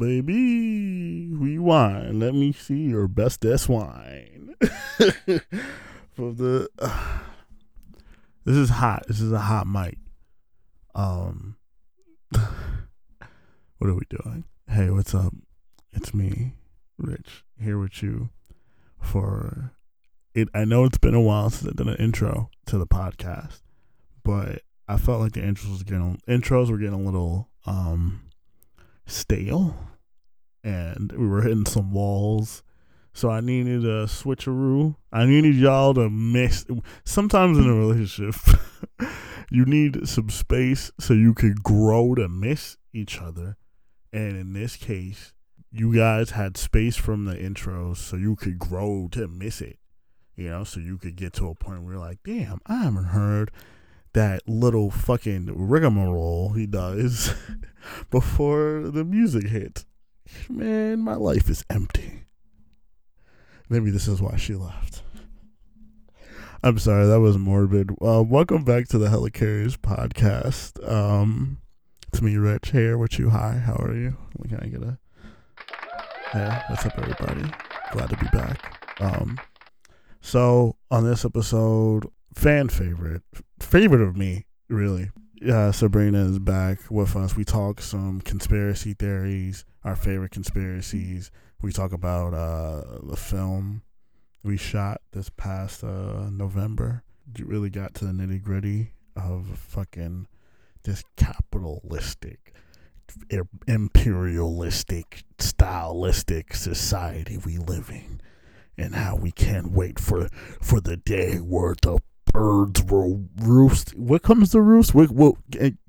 Baby, rewind. Let me see your best ass wine. For the this is hot. This is a hot mic. What are we doing? Hey, what's up? It's me, Rich, here with you for it. I know it's been a while since I've done an intro to the podcast, but I felt like the intros were getting a little stale, and we were hitting some walls, so I needed a switcheroo. I needed y'all to mix. Sometimes in a relationship, you need some space so you can grow to miss each other, and in this case, you guys had space from the intros so you could grow to miss it, you know, so you could get to a point where you're like, damn, I haven't heard that little fucking rigmarole he does before the music hits. Man, my life is empty. Maybe this is why she left. I'm sorry, that was morbid. Welcome back to the Helicarriers podcast. It's me, Rich, here with you. Hi, how are you? Can I get a... Hey, what's up, everybody? Glad to be back. So, on this episode, fan favorite of me, really. Sabrina is back with us. We talk some conspiracy theories, our favorite conspiracies. We talk about the film we shot this past November. You really got to the nitty gritty of fucking this capitalistic, imperialistic, stylistic society we live in, and how we can't wait for the day where the birds will roost. What comes to roost? We'll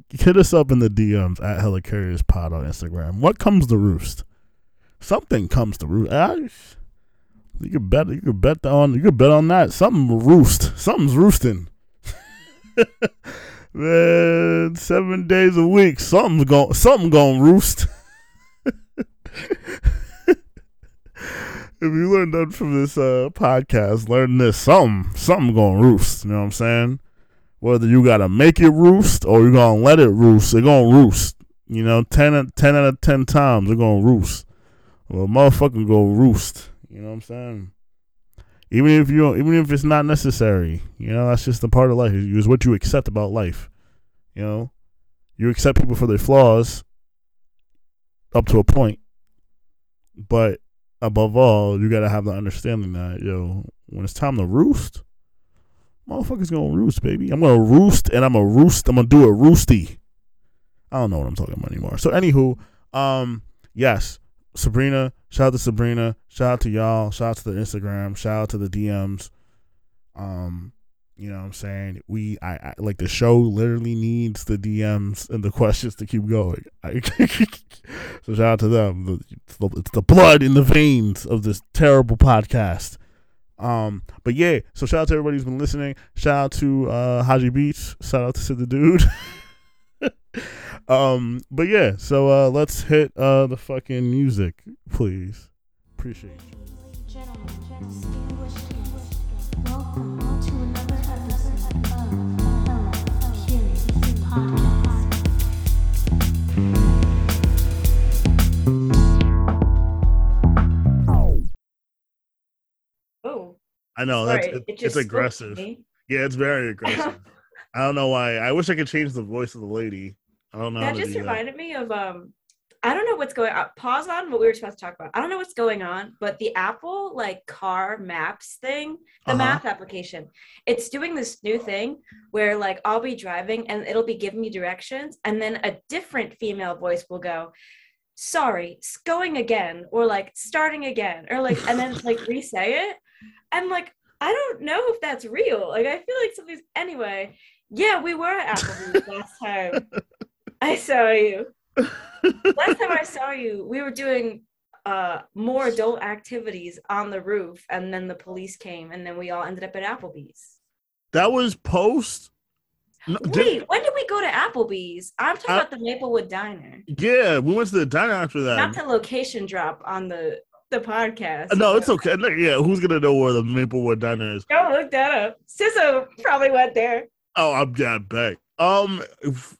hit us up in the DMs at HelicarriersPod on Instagram. What comes to roost? Something comes to roost. You could bet on that. Something roost. Something's roosting. Man, 7 days a week, something's gonna roost. If you learn nothing from this podcast, learn this. Something gonna roost. You know what I'm saying? Whether you gotta make it roost or you're gonna let it roost, it's gonna roost. You know, 10 out of 10 times, it's gonna roost. Well, motherfucking go roost. You know what I'm saying? Even if it's not necessary, you know, that's just a part of life. It's what you accept about life. You know, you accept people for their flaws up to a point, but above all, you got to have the understanding that, yo, when it's time to roost, motherfuckers going to roost, baby. I'm going to roost, and I'm going to roost. I'm going to do a roosty. I don't know what I'm talking about anymore. So, anywho, yes, Sabrina, shout out to Sabrina. Shout out to y'all. Shout out to the Instagram. Shout out to the DMs. You know what I'm saying? I like, the show literally needs the DMs and the questions to keep going. So shout out to them. It's the blood in the veins of this terrible podcast. But yeah, so shout out to everybody who's been listening. Shout out to Haji Beats. Shout out to Sid the Dude. But yeah, so let's hit the fucking music, please. Appreciate you. Gentlemen. Oh, I know. Sorry, it's aggressive. Yeah, it's very aggressive. I don't know why. I wish I could change the voice of the lady. I don't know. That just reminded me of I don't know what's going on. Pause on what we were supposed to talk about. I don't know what's going on, but the Apple car maps thing, the maps application, it's doing this new thing where I'll be driving and it'll be giving me directions, and then a different female voice will go, sorry, it's going again, or starting again, or and then re-say it. I'm I don't know if that's real. I feel like something's anyway. Yeah, we were at Applebee's last time I saw you. Last time I saw you, we were doing more adult activities on the roof, and then the police came, and then we all ended up at Applebee's. That was post. No, when did we go to Applebee's? I'm talking about the Maplewood Diner. Yeah, we went to the diner after that. Not the location drop on the podcast. No, it's okay. Yeah, who's gonna know where the Maplewood Diner is? Don't look that up. Siso probably went there. Oh, I'm dead back.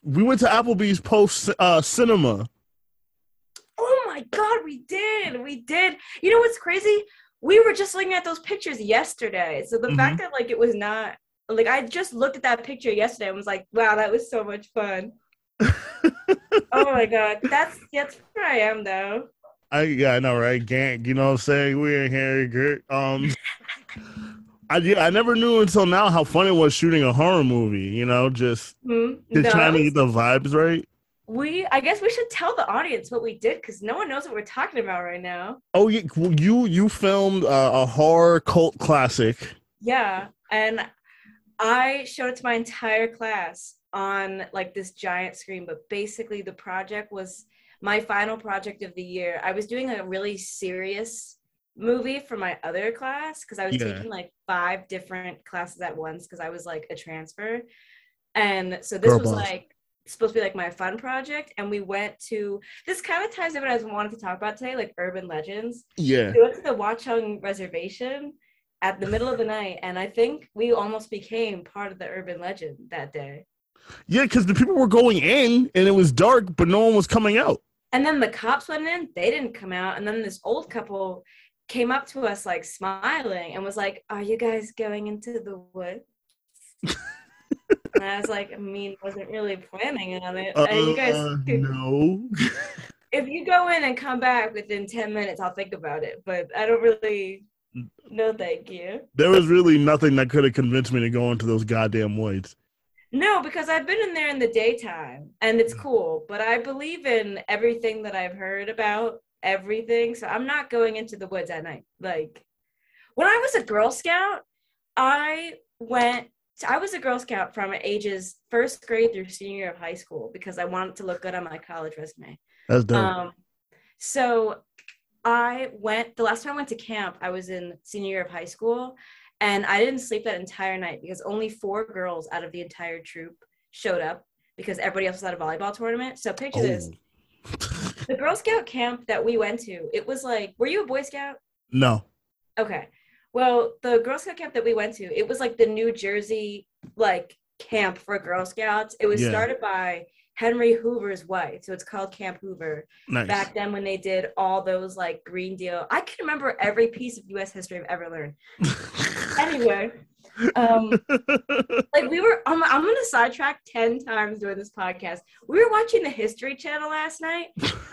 We went to Applebee's post cinema. Oh my God, we did. You know what's crazy? We were just looking at those pictures yesterday. So the fact that like it was not, like I just looked at that picture yesterday and was like, wow, that was so much fun. Oh my God. That's where I am though. I know, right? Gang, you know what I'm saying? We ain't here. I never knew until now how fun it was shooting a horror movie, you know, just trying to get the vibes right. I guess we should tell the audience what we did because no one knows what we're talking about right now. Oh, yeah, you filmed a horror cult classic. Yeah, and I showed it to my entire class on like this giant screen, but basically the project was my final project of the year. I was doing a really serious movie for my other class because I was taking like 5 different classes at once because I was like a transfer. And so this was like supposed to be like my fun project, and we went to this kind of ties in what I wanted to talk about today, like urban legends. Yeah, we went to the Watchung Reservation at the middle of the night, and I think we almost became part of the urban legend that day. Yeah, because the people were going in and it was dark, but no one was coming out. And then the cops went in, they didn't come out, and then this old couple came up to us like smiling and was like, "Are you guys going into the woods?" And I was like, I mean, wasn't really planning on it. And you guys no. If you go in and come back within 10 minutes, I'll think about it. But I don't really, no thank you. There was really nothing that could have convinced me to go into those goddamn woods. No, because I've been in there in the daytime, and it's cool. But I believe in everything that I've heard about, everything. So I'm not going into the woods at night. Like, when I was a Girl Scout, I was a Girl Scout from ages 1st grade through senior year of high school because I wanted to look good on my college resume. That's dope. So the last time I went to camp, I was in senior year of high school, and I didn't sleep that entire night because only 4 girls out of the entire troop showed up because everybody else was at a volleyball tournament. So picture this. The Girl Scout camp that we went to, it was like, were you a Boy Scout? No. Okay. Well, the Girl Scout camp that we went to, it was like the New Jersey, like, camp for Girl Scouts. It was started by Henry Hoover's wife, so it's called Camp Hoover. Nice. Back then when they did all those, like, Green Deal. I can remember every piece of U.S. history I've ever learned. Anyway, like, we were, I'm going to sidetrack 10 times during this podcast. We were watching the History Channel last night,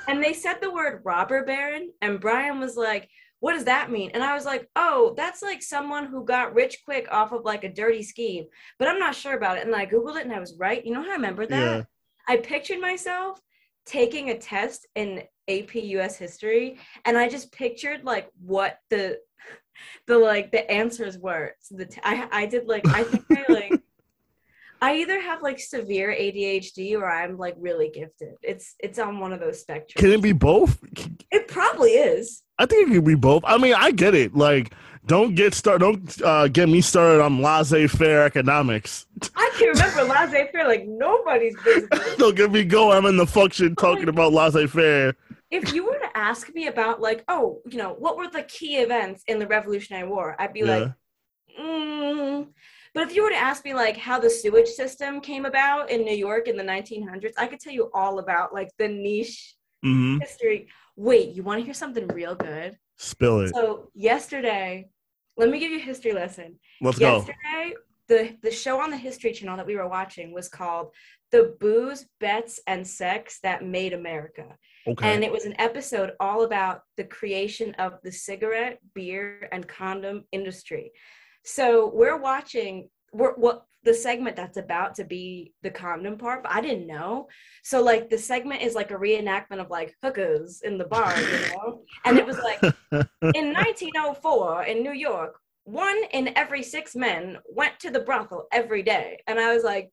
and they said the word robber baron, and Brian was like, "What does that mean?" And I was like, "Oh, that's like someone who got rich quick off of like a dirty scheme, but I'm not sure about it." And I Googled it and I was right. You know how I remember that? Yeah. I pictured myself taking a test in AP US history, and I just pictured like what the like the answers were. So I did like, I think I like, I either have like severe ADHD or I'm like really gifted. It's on one of those spectrums. Can it be both? It probably is. I think it could be both. I mean, I get it. Like, don't get me started on laissez-faire economics. I can remember laissez-faire like nobody's business. Don't get me going. I'm in the function talking about laissez-faire. If you were to ask me about like, oh, you know, what were the key events in the Revolutionary War? I'd be like, But if you were to ask me like how the sewage system came about in New York in the 1900s, I could tell you all about like the niche history. Wait, you want to hear something real good? Spill it. So yesterday, let me give you a history lesson. Let's go. The show on the History Channel that we were watching was called The Booze, Bets, and Sex That Made America. Okay. And it was an episode all about the creation of the cigarette, beer, and condom industry. So we're watching the segment that's about to be the condom part, but I didn't know. So like the segment is like a reenactment of like hookers in the bar, you know? And it was like, in 1904 in New York, 1 in every 6 men went to the brothel every day. And I was like,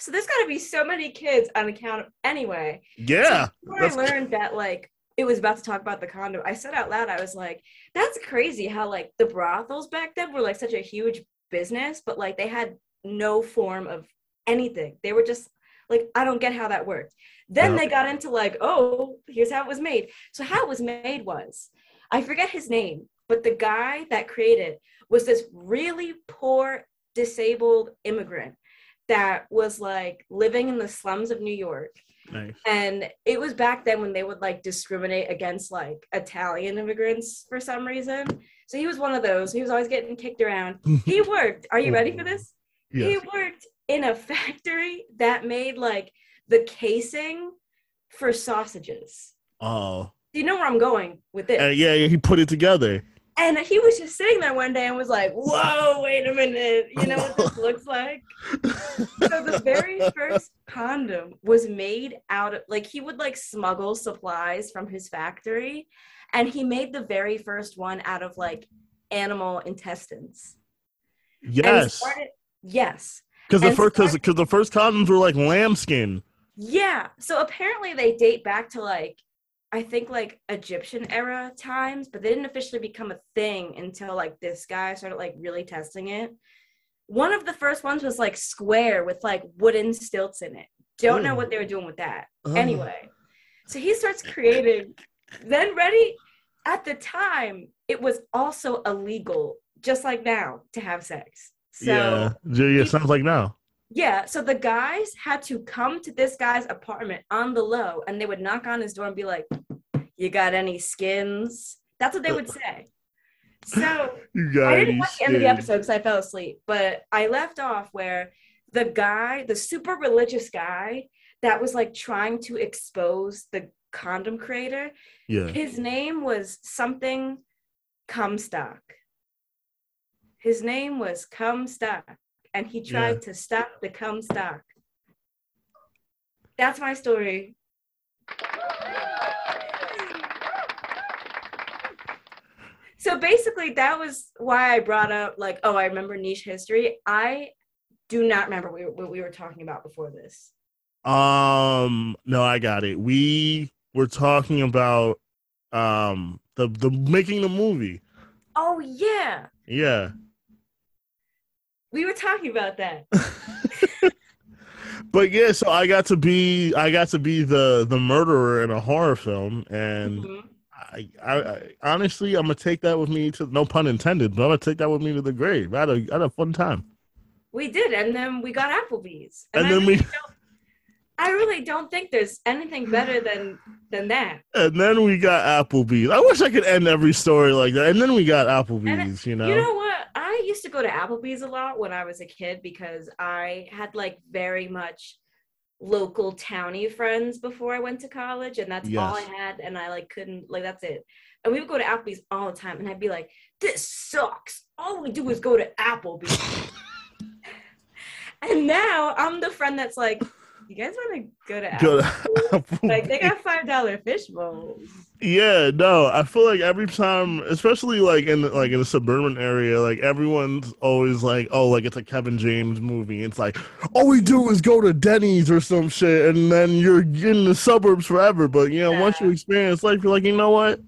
so there's gotta be so many kids on account of, anyway. Yeah. So I learned that like, it was about to talk about the condom. I said out loud, I was like, that's crazy how like the brothels back then were like such a huge business, but like they had no form of anything. They were just like, I don't get how that worked. Then they got into like, oh, here's how it was made. So how it was made was, I forget his name, but the guy that created was this really poor disabled immigrant that was like living in the slums of New York, Nice. And it was back then when they would like discriminate against like Italian immigrants for some reason. So he was one of those. He was always getting kicked around. He worked. Are you ready for this? Yes. He worked in a factory that made like the casing for sausages. Oh. You know where I'm going with this. Yeah, he put it together. And he was just sitting there one day and was like, whoa, wait a minute. You know what this looks like? So the very first condom was made out of, like, he would, like, smuggle supplies from his factory. And he made the very first one out of, like, animal intestines. Yes. Yes. Because the first condoms were, like, lambskin. Yeah. So apparently they date back to, like, I think like Egyptian era times, but they didn't officially become a thing until like this guy started like really testing it. One of the first ones was like square with like wooden stilts in it. Don't know what they were doing with that. Anyway, so he starts creating, then ready, at the time, it was also illegal, just like now, to have sex. So yeah, sounds like now. Yeah, so the guys had to come to this guy's apartment on the low, and they would knock on his door and be like, you got any skins? That's what they would say. So I didn't watch the end of the episode because I fell asleep, but I left off where the guy, the super religious guy that was like trying to expose the condom creator, his name was something Comstock. His name was Comstock. And he tried to stop the Comstock. That's my story. So basically, that was why I brought up, like, oh, I remember niche history. I do not remember what we were talking about before this. No, I got it. We were talking about the making the movie. Oh, yeah. Yeah. We were talking about that. But yeah, so I got to be the murderer in a horror film, and I honestly, I'm gonna take that with me to, no pun intended, but I'm gonna take that with me to the grave. I had a fun time. We did, and then we got Applebee's. I really don't think there's anything better than that. And then we got Applebee's. I wish I could end every story like that. And then we got Applebee's, you know. You know what? I used to go to Applebee's a lot when I was a kid because I had like very much local townie friends before I went to college, and that's all I had, and I like couldn't, like, that's it. And we would go to Applebee's all the time, and I'd be like, this sucks, all we do is go to Applebee's. And now I'm the friend that's like, you guys want to go to Applebee's? Like, they got $5 fish bowls. Yeah, no, I feel like every time, especially like in a suburban area, like everyone's always like, oh, like it's a Kevin James movie. It's like, all we do is go to Denny's or some shit, and then you're in the suburbs forever. But you know, once you experience life, you're like, you know what?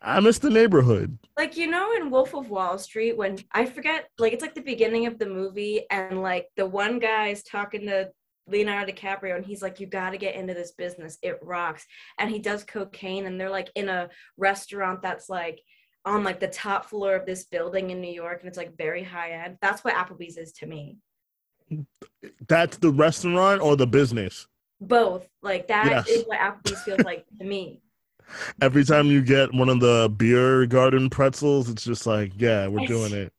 I miss the neighborhood. Like, you know, in Wolf of Wall Street, when I forget, like it's like the beginning of the movie, and like the one guy is talking to Leonardo DiCaprio, and he's like, you got to get into this business, it rocks, and he does cocaine, and they're like in a restaurant that's like on like the top floor of this building in New York, and it's like very high end. That's what Applebee's is to me. That's the restaurant or the business? Both. Like, that is what Applebee's feels like to me. Every time you get one of the beer garden pretzels, it's just like, yeah, we're doing it.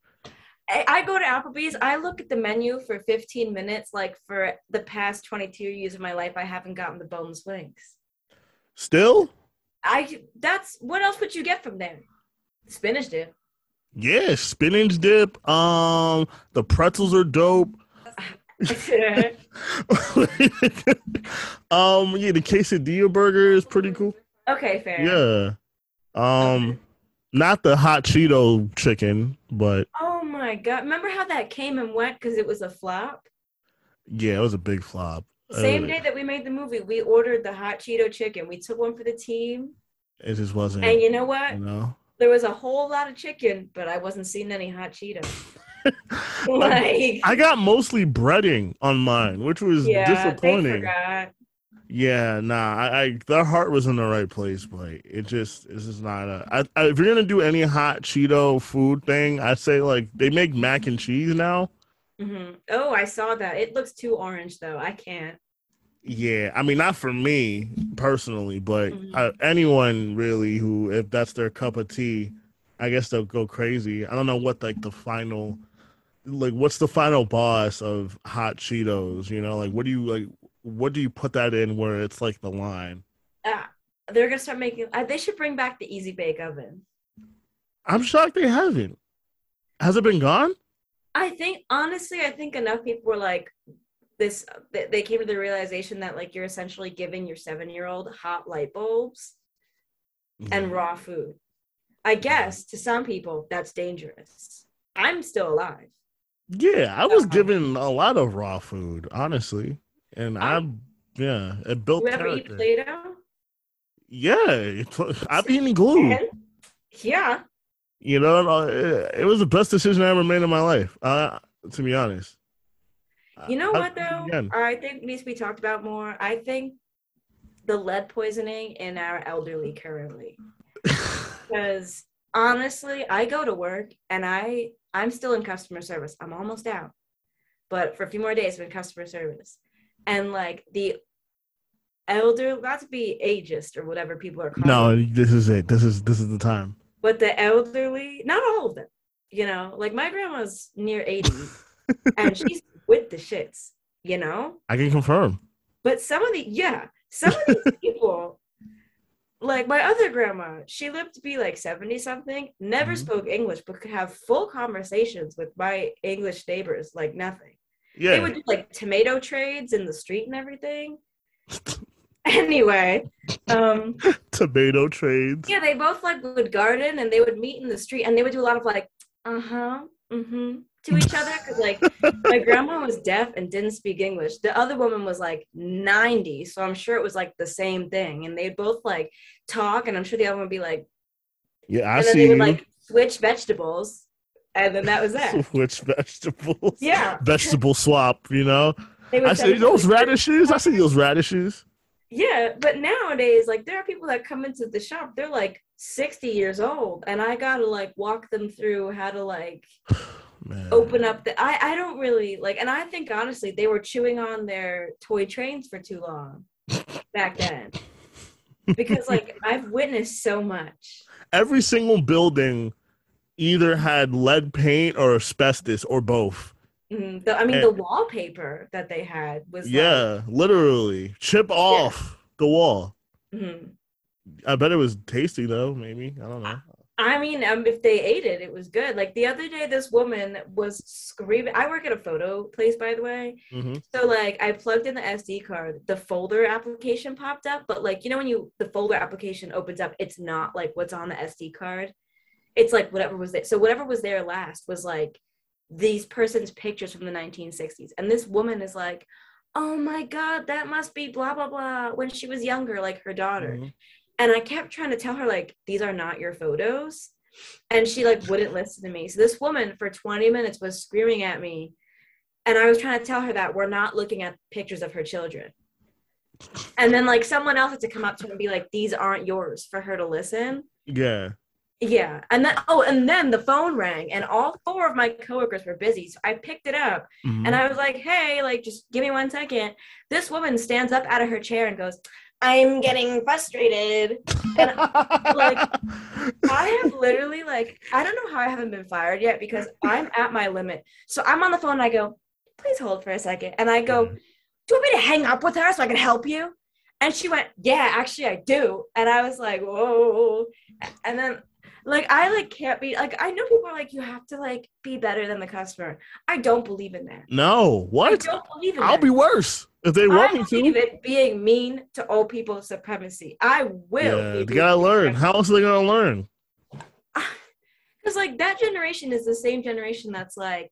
I go to Applebee's, I look at the menu for 15 minutes, like for the past 22 years of my life, I haven't gotten the boneless wings. Still? That's, what else would you get from there? Spinach dip. Yeah, spinach dip. The pretzels are dope. Yeah, the quesadilla burger is pretty cool. Okay, fair. Yeah. Okay. Not the hot Cheeto chicken, but... Oh, my God. Remember how that came and went because it was a flop? Yeah, it was a big flop. Same day that we made the movie, we ordered the hot Cheeto chicken. We took one for the team. It just wasn't... And you know what? You know? There was a whole lot of chicken, but I wasn't seeing any hot Cheetos. Like... I got mostly breading on mine, which was disappointing. They forgot. Yeah, nah, their heart was in the right place, but it's just not if you're going to do any hot Cheeto food thing, I say, like, they make mac and cheese now. Oh, I saw that. It looks too orange, though. I can't. Yeah, I mean, not for me personally, but anyone really who, if that's their cup of tea, I guess they'll go crazy. I don't know what like the final, like what's the final boss of hot Cheetos? You know, like what do you put that in where it's like the line? They're gonna start making. They should bring back the Easy Bake Oven. I'm shocked they haven't. Has it been gone? I think honestly, I think enough people were like. This they came to the realization that like you're essentially giving your 7-year-old hot light bulbs and raw food. I guess to some people that's dangerous. I'm still alive. Yeah, I was given a lot of raw food, honestly, and I'm it built. You ever eat Play-Doh? Yeah, I've eaten glue. Yeah, you know, it was the best decision I ever made in my life. To be honest. You know what, though? I think needs to be talked about more. I think the lead poisoning in our elderly currently. Because, honestly, I go to work, and I'm still in customer service. I'm almost out. But for a few more days, I'm in customer service. And, like, the elder, not to be ageist or whatever people are calling. No, this is it. This is the time. But the elderly, not all of them. You know, like, my grandma's near 80, and she's with the shits, you know? I can confirm. But some of these people, like my other grandma, she lived to be like 70-something, never spoke English, but could have full conversations with my English neighbors like nothing. Yeah. They would do like tomato trades in the street and everything. Anyway. Tomato trades. Yeah, they both like would garden and they would meet in the street and they would do a lot of like, uh-huh, mm-hmm. To each other, because like my grandma was deaf and didn't speak English. The other woman was like 90, so I'm sure it was like the same thing. And they'd both like talk, and I'm sure the other one would be like, "Yeah, I see." And then they would like switch vegetables, and then that was that. Switch vegetables. Yeah, vegetable swap. You know, I see those radishes. I see those radishes. Yeah, but nowadays, like there are people that come into the shop. They're like 60 years old, and I gotta like walk them through how to like. Man. Open up the I don't really like, and I think honestly they were chewing on their toy trains for too long back then, because like I've witnessed so much. Every single building either had lead paint or asbestos or both. The wallpaper that they had was literally chip off the wall. I bet it was tasty though, maybe. I don't know. I mean, if they ate it, it was good. Like, the other day, this woman was screaming. I work at a photo place, by the way. Mm-hmm. So, like, I plugged in the SD card. The folder application popped up. But, like, you know when the folder application opens up, it's not, like, what's on the SD card. It's, like, whatever was there. So, whatever was there last was, like, these person's pictures from the 1960s. And this woman is, like, oh, my God, that must be blah, blah, blah, when she was younger, like, her daughter. Mm-hmm. And I kept trying to tell her, like, these are not your photos. And she, like, wouldn't listen to me. So this woman for 20 minutes was screaming at me. And I was trying to tell her that we're not looking at pictures of her children. And then, like, someone else had to come up to her and be like, these aren't yours, for her to listen. Yeah. Yeah. And then, the phone rang. And all four of my coworkers were busy. So I picked it up. Mm-hmm. And I was like, hey, like, just give me 1 second. This woman stands up out of her chair and goes, I'm getting frustrated. And I have literally I don't know how I haven't been fired yet, because I'm at my limit. So I'm on the phone and I go, please hold for a second. And I go, do you want me to hang up with her so I can help you? And she went, yeah, actually I do. And I was like, whoa. And then I know people are like, you have to like be better than the customer. I don't believe in that. No, what? I don't believe in that. I'll be worse. If they want me to. I believe in being mean to old people supremacy. I will. Yeah, they gotta learn. How else are they gonna learn? Because like that generation is the same generation that's like,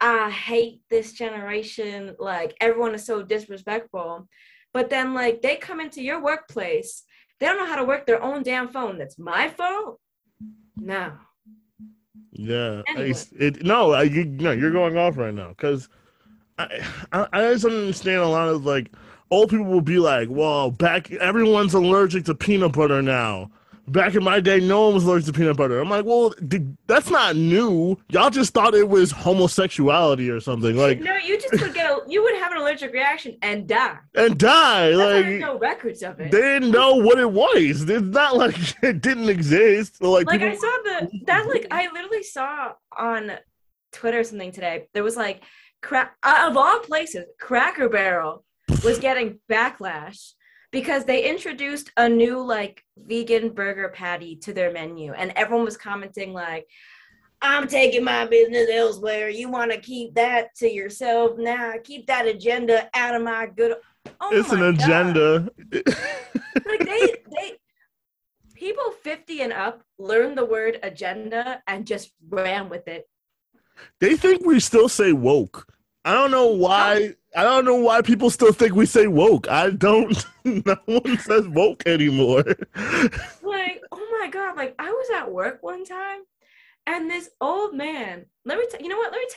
I hate this generation. Like everyone is so disrespectful. But then like they come into your workplace, they don't know how to work their own damn phone. That's my phone. No. Yeah. Anyway. You're going off right now, because. I just understand a lot of like old people will be like, well, back everyone's allergic to peanut butter now. back in my day, no one was allergic to peanut butter. I'm like, well, that's not new. Y'all just thought it was homosexuality or something. Like, no, you just would get you would have an allergic reaction and die. Like, there's no records of it. They didn't know what it was. It's not like it didn't exist. So, like people... I saw I literally saw on Twitter or something today. There was like, of all places, Cracker Barrel was getting backlash. Because they introduced a new, like, vegan burger patty to their menu. And everyone was commenting, like, I'm taking my business elsewhere. You want to keep that to yourself? Nah, keep that agenda out of my good... Oh, it's an agenda. Like, they people 50 and up learned the word agenda and just ran with it. They think we still say woke. I don't know why... I don't know why people still think we say woke. I don't. No one says woke anymore. Like, oh my God. Like, I was at work one time and this old man, let me tell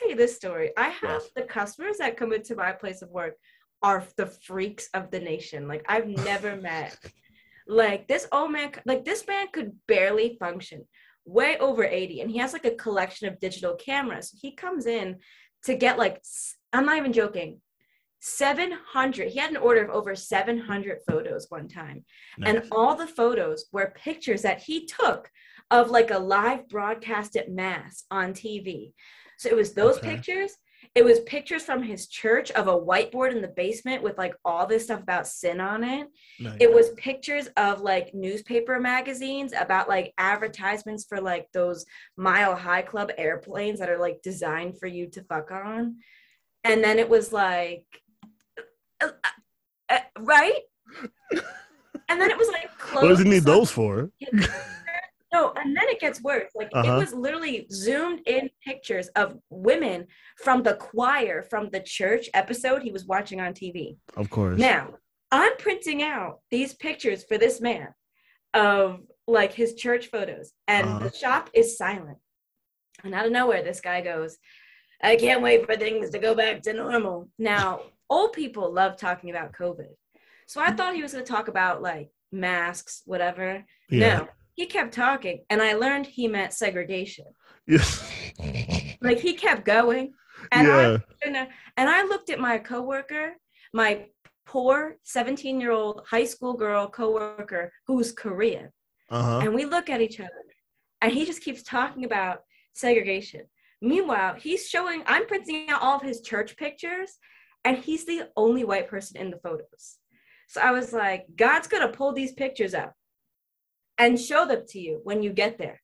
you this story. I have the customers that come into my place of work are the freaks of the nation. Like, I've never met. Like, this man could barely function, way over 80. And he has, like, a collection of digital cameras. He comes in to get, like, I'm not even joking. 700. He had an order of over 700 photos one time. Nice. And all the photos were pictures that he took of, like, a live broadcasted mass on TV. So it was those pictures. It was pictures from his church of a whiteboard in the basement with, like, all this stuff about sin on it. Nice. It was pictures of, like, newspaper magazines about, like, advertisements for, like, those Mile High Club airplanes that are, like, designed for you to fuck on. And then it was like, right? And then it was like clothes. What does he need those for? No, and then it gets worse. Like, it was literally zoomed in pictures of women from the choir from the church episode he was watching on TV. Of course. Now, I'm printing out these pictures for this man of, like, his church photos, and the shop is silent. And out of nowhere, this guy goes, I can't wait for things to go back to normal. Now, old people love talking about COVID. So I thought he was going to talk about, like, masks, whatever. Yeah. No, he kept talking. And I learned he meant segregation. Yes. Like, he kept going. And, I looked at my coworker, my poor 17-year-old high school girl coworker who's Korean. And we look at each other. And he just keeps talking about segregation. Meanwhile, I'm printing out all of his church pictures, and he's the only white person in the photos. So I was like, God's going to pull these pictures up and show them to you when you get there.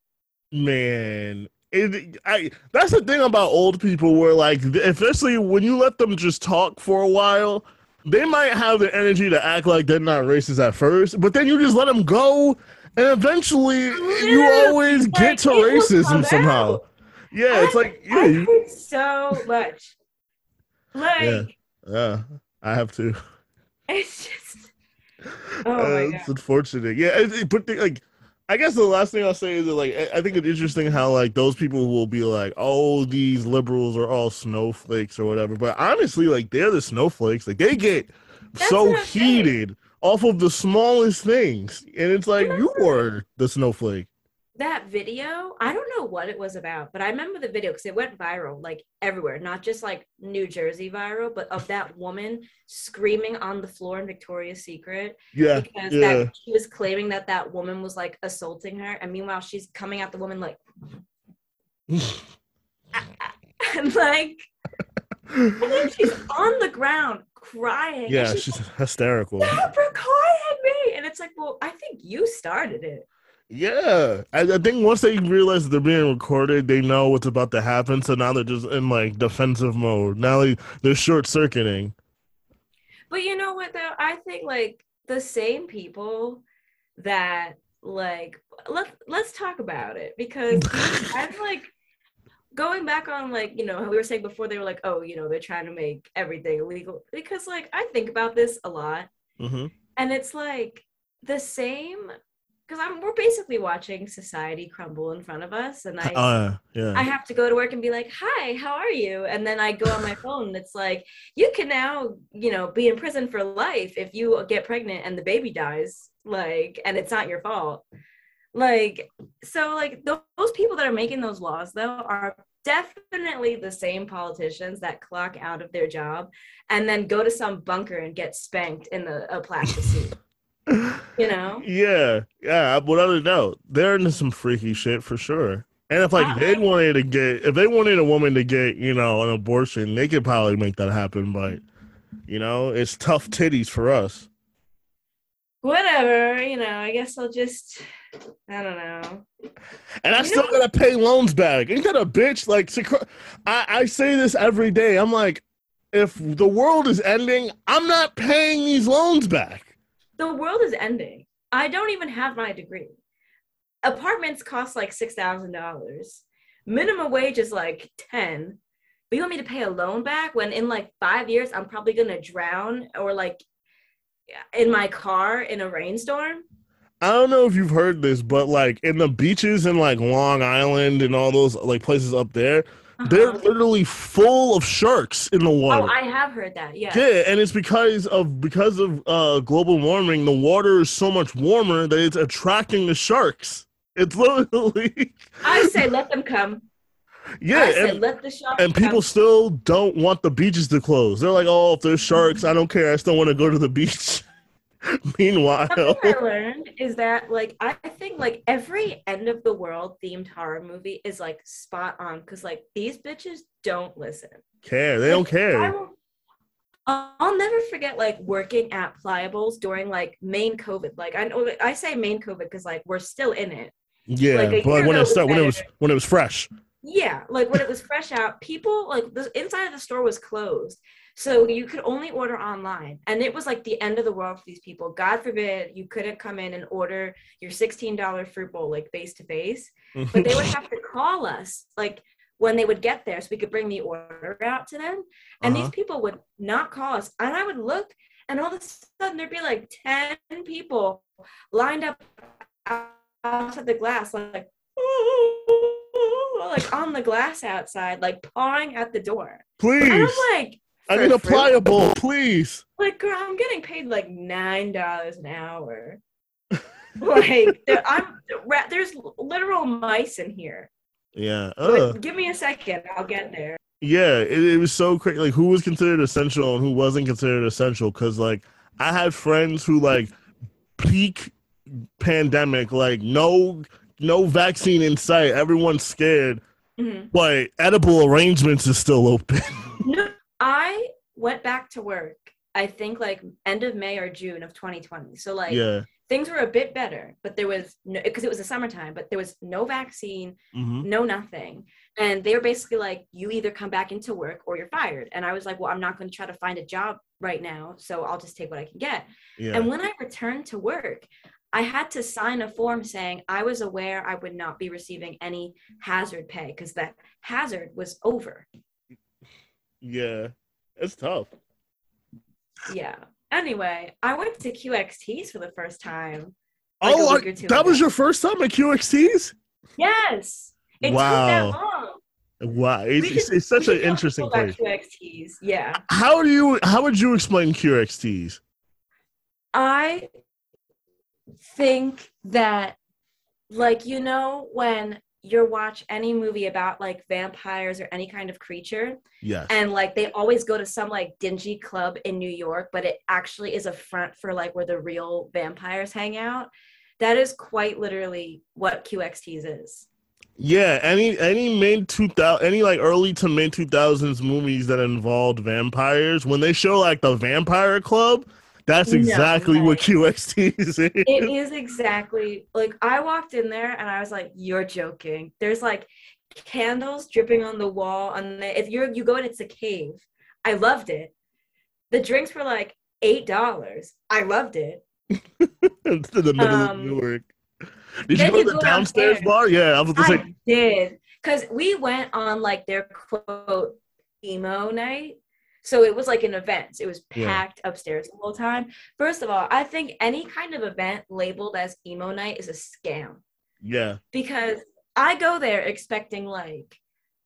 Man, that's the thing about old people, where, like, especially when you let them just talk for a while, they might have the energy to act like they're not racist at first, but then you just let them go, and eventually you always get to racism somehow. Yeah, it's like, yeah. I heard so much. Like, yeah, I have to. It's just, my God. It's unfortunate. Yeah, I guess the last thing I'll say is that, like, I think it's interesting how, like, those people will be like, oh, these liberals are all snowflakes or whatever. But honestly, like, they're the snowflakes. Like, they get so heated off of the smallest things. And it's like, you were the snowflake. That video, I don't know what it was about, but I remember the video because it went viral, like, everywhere, not just, like, New Jersey viral, but of that woman screaming on the floor in Victoria's Secret. Yeah. Because she was claiming that woman was, like, assaulting her. And meanwhile, she's coming at the woman, like, and, like, and then she's on the ground crying. Yeah, she's like, hysterical. Stop recording me. And it's like, well, I think you started it. Yeah, I think once they realize they're being recorded, they know what's about to happen. So now they're just in, like, defensive mode. Now they're short-circuiting. But you know what, though? I think, like, the same people that, like, let's talk about it. Because I'm, like, going back on, like, you know, how we were saying before, they were like, oh, you know, they're trying to make everything illegal. Because, like, I think about this a lot. Mm-hmm. And it's, like, the same... Because we're basically watching society crumble in front of us, and I have to go to work and be like, "Hi, how are you?" And then I go on my phone, and it's like, "You can now, you know, be in prison for life if you get pregnant and the baby dies, like, and it's not your fault." Like, so like those people that are making those laws though are definitely the same politicians that clock out of their job and then go to some bunker and get spanked in a plastic suit. You know? Yeah. Without a doubt, they're into some freaky shit for sure. And if like they wanted to get, if they wanted a woman to get, you know, an abortion, they could probably make that happen. But you know, it's tough titties for us. Whatever, you know. I guess I'll just. I don't know. And I still gotta pay loans back. Ain't that a bitch? Like, I say this every day. I'm like, if the world is ending, I'm not paying these loans back. The world is ending. I don't even have my degree. Apartments cost like $6,000. Minimum wage is like 10. But you want me to pay a loan back when in like 5 years I'm probably gonna drown or like in my car in a rainstorm? I don't know if you've heard this, but like in the beaches in like Long Island and all those like places up there, they're literally full of sharks in the water. Oh, I have heard that. Yeah. Yeah, and it's because of global warming, the water is so much warmer that it's attracting the sharks. It's literally. I say let them come. Yeah, and people still don't want the beaches to close. They're like, oh, if there's sharks, I don't care. I still want to go to the beach. Meanwhile, something I learned is that, like, I think, like, every end of the world themed horror movie is like spot on because, like, these bitches don't listen. Care they like, don't care. I'll never forget like working at Plyables during like main COVID. Like, I know I say main COVID because like we're still in it. Yeah, like, but when it was fresh. Yeah, like when it was fresh out, people like the inside of the store was closed. So you could only order online. And it was like the end of the world for these people. God forbid you couldn't come in and order your $16 fruit bowl like face to face. But they would have to call us like when they would get there so we could bring the order out to them. And these people would not call us. And I would look and all of a sudden there'd be like 10 people lined up outside the glass like, like on the glass outside, like pawing at the door. Please. And I'm like, I need a Pliable, please. Like, girl, I'm getting paid like $9 an hour. Like, there's literal mice in here. Yeah. Like, give me a second. I'll get there. Yeah, it was so crazy. Like, who was considered essential and who wasn't considered essential? Because, like, I had friends who, like, peak pandemic, like, no vaccine in sight. Everyone's scared. Mm-hmm. But edible arrangements is still open. No. I went back to work, I think, like, end of May or June of 2020. So, like, Things were a bit better, but there was no, because it was the summertime, but there was no vaccine, no nothing. And they were basically like, you either come back into work or you're fired. And I was like, well, I'm not going to try to find a job right now, so I'll just take what I can get. Yeah. And when I returned to work, I had to sign a form saying I was aware I would not be receiving any hazard pay because that hazard was over. Yeah, it's tough. Yeah. Anyway, I went to QXTs for the first time. Like was your first time at QXTs? Yes. It took that long. Wow, it's such an interesting place. QXTs. Yeah. How would you explain QXTs? I think that, like, you know, when you watch any movie about like vampires or any kind of creature. Yes. And like they always go to some like dingy club in New York, but it actually is a front for like where the real vampires hang out. That is quite literally what QXTs is. Yeah, any early to mid 2000s movies that involved vampires, when they show like the vampire club, that's exactly what QXT is. It is exactly. Like, I walked in there and I was like, you're joking. There's like candles dripping on the wall. And if you go in, it's a cave. I loved it. The drinks were like $8. I loved it. It's in the middle of New York. Did you go to the downstairs bar? Yeah, I was going to say. I did. Because we went on like their quote emo night. So it was like an event. It was packed upstairs the whole time. First of all, I think any kind of event labeled as emo night is a scam. Yeah. Because I go there expecting like,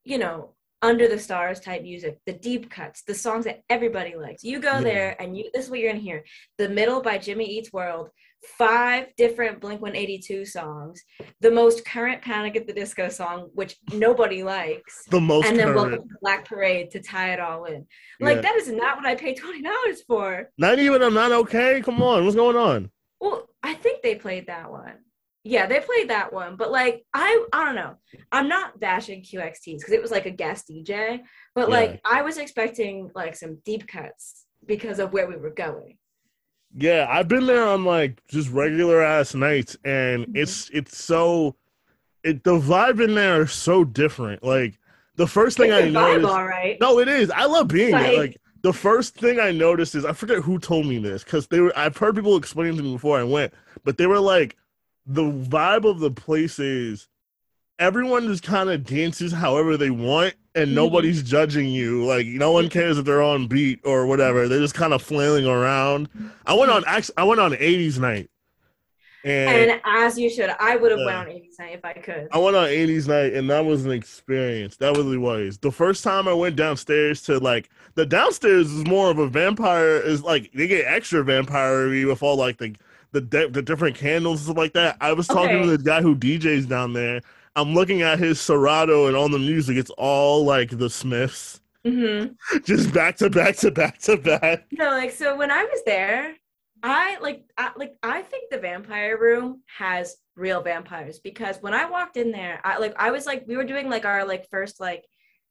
you know, Under the Stars type music, the deep cuts, the songs that everybody likes. You go there and this is what you're going to hear. The Middle by Jimmy Eats World, 5 different Blink-182 songs, the most current Panic at the Disco song, which nobody likes, the most, and then current Welcome to Black Parade to tie it all in. Like, yeah, that is not what I paid $20 for. Not even I'm Not Okay? Come on, what's going on? Well, I think they played that one. Yeah, they played that one, but like, I don't know. I'm not bashing QXTs because it was like a guest DJ, but like, I was expecting like some deep cuts because of where we were going. Yeah, I've been there on like just regular ass nights, and it's so the vibe in there is so different. Like the first thing I noticed, vibe, all right. No, it is. I love being there. Like the first thing I noticed is, I forget who told me this because I've heard people explain to me before I went, but they were like, the vibe of the place is everyone just kind of dances however they want, and nobody's judging you. Like, no one cares if they're on beat or whatever. They're just kind of flailing around. I went on 80s night. And as you should, I would have went on 80s night if I could. I went on 80s night, and that was an experience. That really was. The first time I went downstairs to, like, the downstairs is more of a vampire. Is like, they get extra vampire-y with all, like, the different candles and stuff like that. I was talking to the guy who DJs down there. I'm looking at his Serato, and on the music, it's all like the Smiths, just back to back to back to back. No, like, so when I was there, I think the vampire room has real vampires, because when I walked in there, I was we were doing like our like first like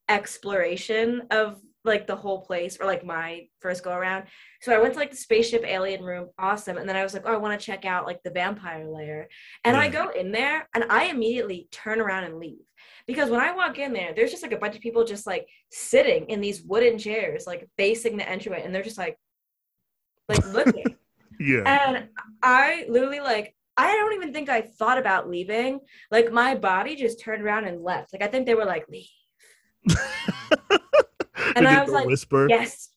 exploration of like the whole place, or like my first go around. So I went to like the spaceship alien room, awesome. And then I was like, oh, I want to check out like the vampire lair. And I go in there and I immediately turn around and leave, because when I walk in there, there's just like a bunch of people just like sitting in these wooden chairs, like facing the entryway, and they're just like looking. And I literally I don't even think I thought about leaving. Like my body just turned around and left. Like I think they were like, leave. And I was like, whisper. Yes.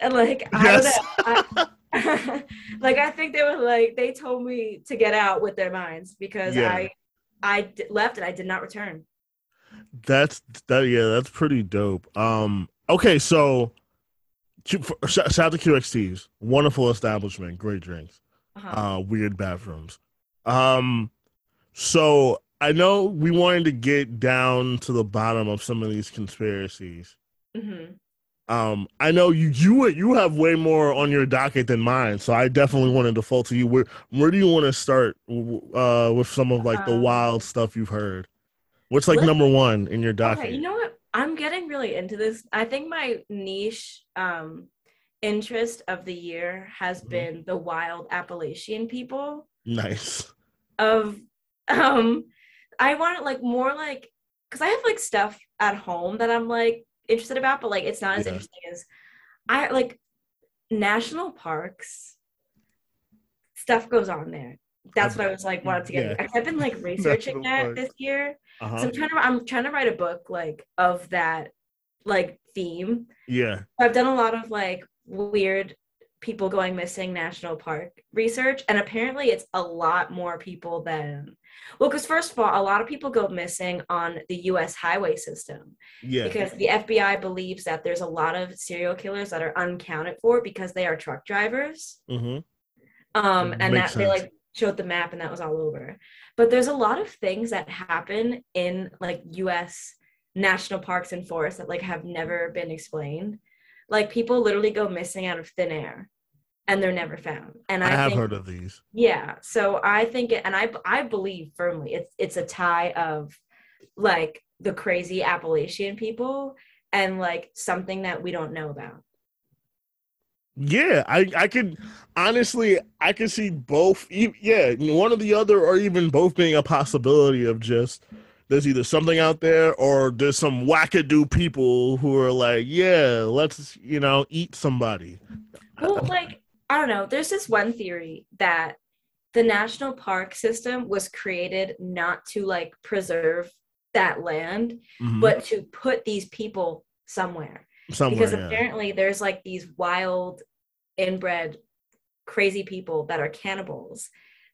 And like, yes. I like, I think they were like, they told me to get out with their minds, because I left and I did not return. That's pretty dope. Okay. So shout out to QXTs. Wonderful establishment. Great drinks. Weird bathrooms. So I know we wanted to get down to the bottom of some of these conspiracies. I know you have way more on your docket than mine, so I definitely want to default to you. Where do you want to start with some of like the wild stuff you've heard? What's like number one in your docket? Okay, you know what? I'm getting really into this. I think my niche interest of the year has been the wild Appalachian people. Nice. Of I want it like more like, because I have like stuff at home that I'm like interested about, but like it's not as interesting as I like. National parks stuff goes on there. That's what I was like wanted to get. I've been like researching that this year, so I'm trying to write a book like of that like theme. I've done a lot of like weird people going missing national park research, and apparently it's a lot more people than because first of all, a lot of people go missing on the US highway system, because the FBI believes that there's a lot of serial killers that are unaccounted for because they are truck drivers, and that they like showed the map and that was all over. But there's a lot of things that happen in like US national parks and forests that like have never been explained. Like people literally go missing out of thin air and they're never found. And I have heard of these. Yeah. So I think, I believe firmly it's a tie of like the crazy Appalachian people and like something that we don't know about. Yeah. I could see both. Yeah. One or the other, or even both being a possibility of just, there's either something out there or there's some wackadoo people who are like, yeah, let's, you know, eat somebody. Well, like, I don't know. There's this one theory that the national park system was created not to, like, preserve that land, but to put these people somewhere. Because apparently there's, like, these wild, inbred, crazy people that are cannibals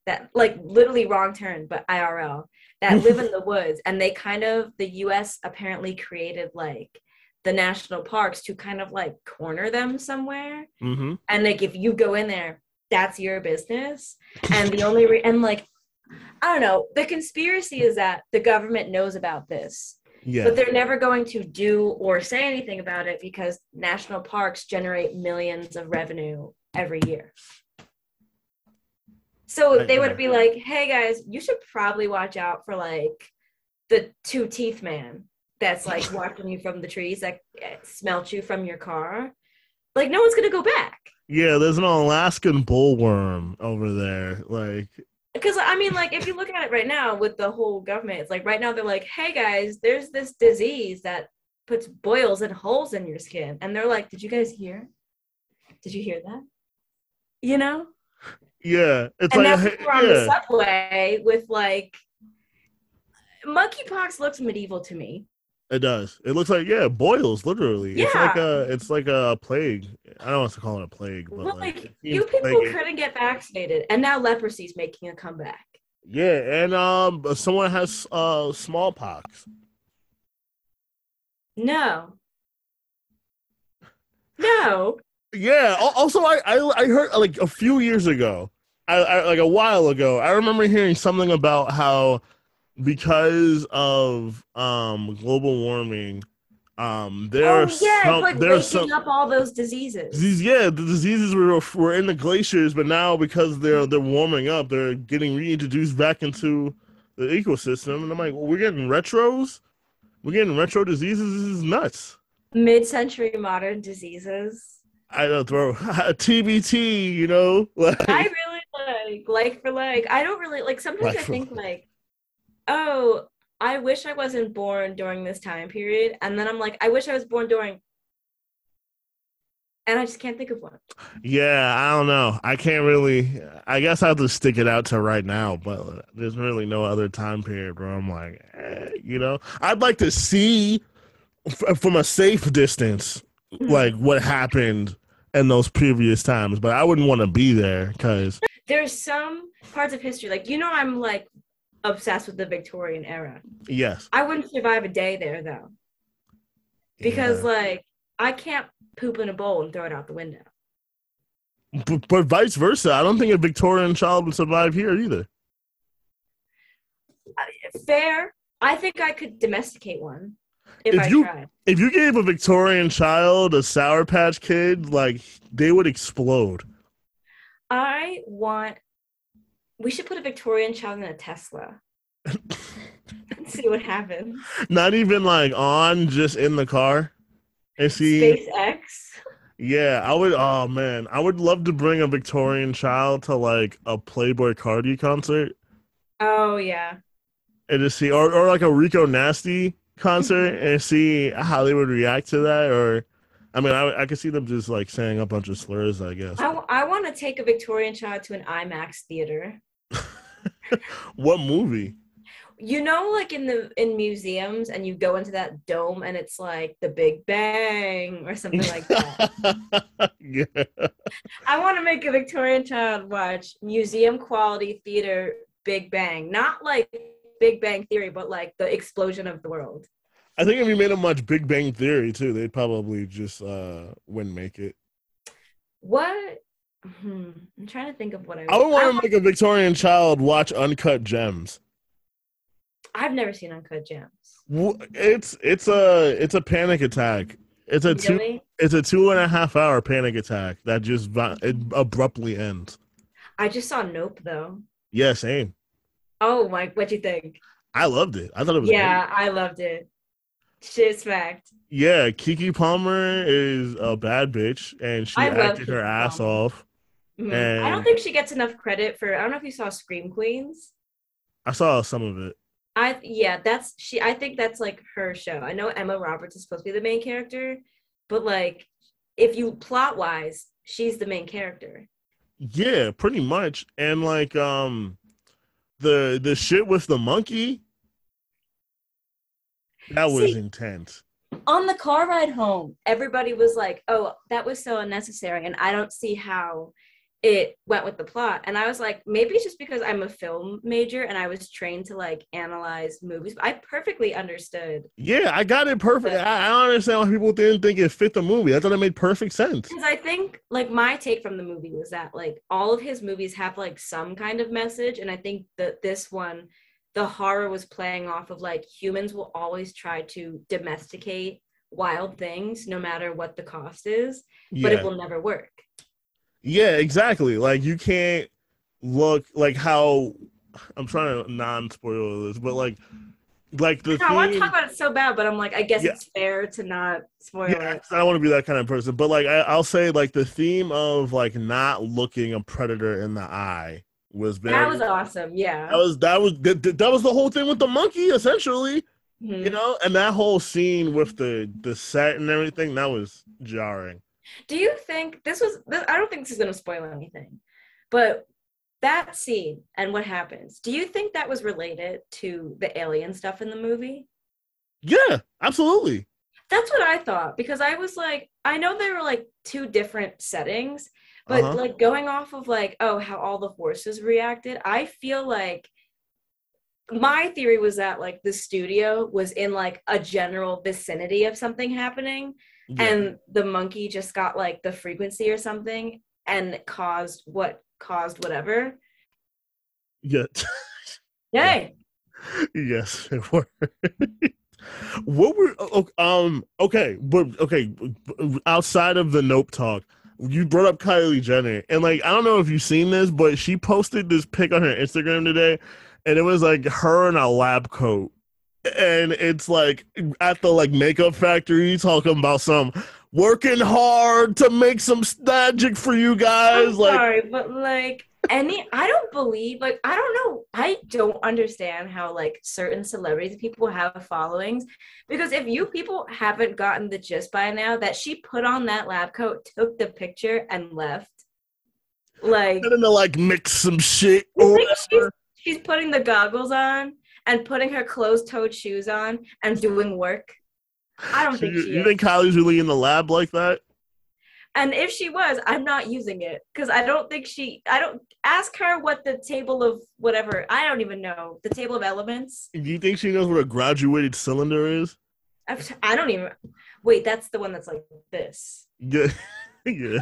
that, like, literally wrong turn, but IRL, that live in the woods. And they kind of, the U.S. apparently created, like, the national parks to kind of, like, corner them somewhere. And, like, if you go in there, that's your business. And the only I don't know, the conspiracy is that the government knows about this. Yeah. But they're never going to do or say anything about it because national parks generate millions of revenue every year. So they would be like, hey guys, you should probably watch out for like the two teeth man that's like watching you from the trees that smelt you from your car. Like no one's going to go back. Yeah, there's an Alaskan bullworm over there. Like, because, I mean, like, if you look at it right now with the whole government, it's like right now they're like, hey, guys, there's this disease that puts boils and holes in your skin. And they're like, did you guys hear? Did you hear that? You know? Yeah. It's and like, that's we're on the subway with, like, monkeypox looks medieval to me. It does. It looks like, boils, literally. Yeah. It's like a plague. I don't want to call it a plague. But like you people couldn't get vaccinated, and now leprosy's making a comeback. Yeah, and someone has smallpox. No. Yeah, also, I heard, like, a few years ago, a while ago, I remember hearing something about how because of global warming, waking up all those diseases. The diseases were in the glaciers, but now because they're warming up, they're getting reintroduced back into the ecosystem. And I'm like, well, we're getting retro diseases. This is nuts. Mid-century modern diseases. I don't throw TBT. You know, I really like for like. I don't really like. Sometimes I think like. Oh, I wish I wasn't born during this time period. And then I'm like, I wish I was born during. And I just can't think of one. Yeah, I don't know. I can't really. I guess I have to stick it out to right now. But there's really no other time period where I'm like, you know, I'd like to see from a safe distance, like what happened in those previous times. But I wouldn't want to be there because. There's some parts of history, like, you know, I'm like. Obsessed with the Victorian era. Yes. I wouldn't survive a day there though. Because like I can't poop in a bowl and throw it out the window. But vice versa. I don't think a Victorian child would survive here either. Fair. I think I could domesticate one if I tried. If you gave a Victorian child a Sour Patch Kid, like they would explode. We should put a Victorian child in a Tesla and see what happens. Not even like on, just in the car. And see, SpaceX. Yeah, I would. Oh man, I would love to bring a Victorian child to like a Playboi Carti concert. Oh yeah. And to see, or like a Rico Nasty concert, and see how they would react to that. Or, I mean, I could see them just like saying a bunch of slurs. I guess. I want to take a Victorian child to an IMAX theater. What movie? You know, like in museums, and you go into that dome, and it's like The Big Bang or something like that. Yeah. I want to make a Victorian child watch museum quality theater Big Bang, not like Big Bang Theory, but like the explosion of the world. I think if you made them watch Big Bang Theory too, they'd probably just wouldn't make it. What? I'm trying to think of what I would want to make a Victorian child watch Uncut Gems. I've never seen Uncut Gems. It's a panic attack. It's a 2.5 hour panic attack that just it abruptly ends. I just saw Nope though. Yeah, same. Oh Mike, what'd you think? I loved it. I thought it was great. I loved it. Shit smacked. Yeah, Keke Palmer is a bad bitch, and she acted her ass off. Mm-hmm. And I don't think she gets enough credit for. I don't know if you saw Scream Queens. I saw some of it. That's she. I think that's like her show. I know Emma Roberts is supposed to be the main character, but like, if you plot wise, she's the main character. Yeah, pretty much, and like the shit with the monkey. That was intense. On the car ride home, everybody was like, oh, that was so unnecessary. And I don't see how it went with the plot. And I was like, maybe it's just because I'm a film major and I was trained to like analyze movies. I perfectly understood. Yeah, I got it perfect. I don't understand why people didn't think it fit the movie. I thought it made perfect sense. Because I think like my take from the movie was that like all of his movies have like some kind of message. And I think that this one, the horror was playing off of like humans will always try to domesticate wild things no matter what the cost is, but it will never work. Yeah, exactly. Like you can't look like how I'm trying to non-spoil this, but like the. No, I want to talk about it so bad, but I'm like, I guess it's fair to not spoil it. I don't want to be that kind of person, but like I'll say, like the theme of like not looking a predator in the eye was very. That was awesome. Yeah. That was the whole thing with the monkey, essentially. Mm-hmm. You know, and that whole scene with the set and everything, that was jarring. Do you think I don't think this is going to spoil anything, but that scene and what happens, do you think that was related to the alien stuff in the movie? Yeah, absolutely. That's what I thought, because I was like, I know they were like two different settings, but like going off of like, oh, how all the horses reacted, I feel like my theory was that like the studio was in like a general vicinity of something happening. Yeah. And the monkey just got like the frequency or something and caused whatever. Yeah. Yay. Yes, it worked. What were outside of the Nope talk, you brought up Kylie Jenner, and like I don't know if you've seen this, but she posted this pic on her Instagram today, and it was like her in a lab coat. And it's like at the like makeup factory talking about some working hard to make some magic for you guys. I'm like, sorry, but like I don't understand how like certain celebrities people have followings, because if you people haven't gotten the gist by now that she put on that lab coat, took the picture, and left, like to like mix some shit. She's putting the goggles on and putting her closed-toed shoes on and doing work. I don't think she is. You think Kylie's really in the lab like that? And if she was, I'm not using it. Because I don't think ask her what the table of whatever, I don't even know, the table of elements. Do you think she knows what a graduated cylinder is? I don't even, wait, that's the one that's like this. Yeah. Yeah.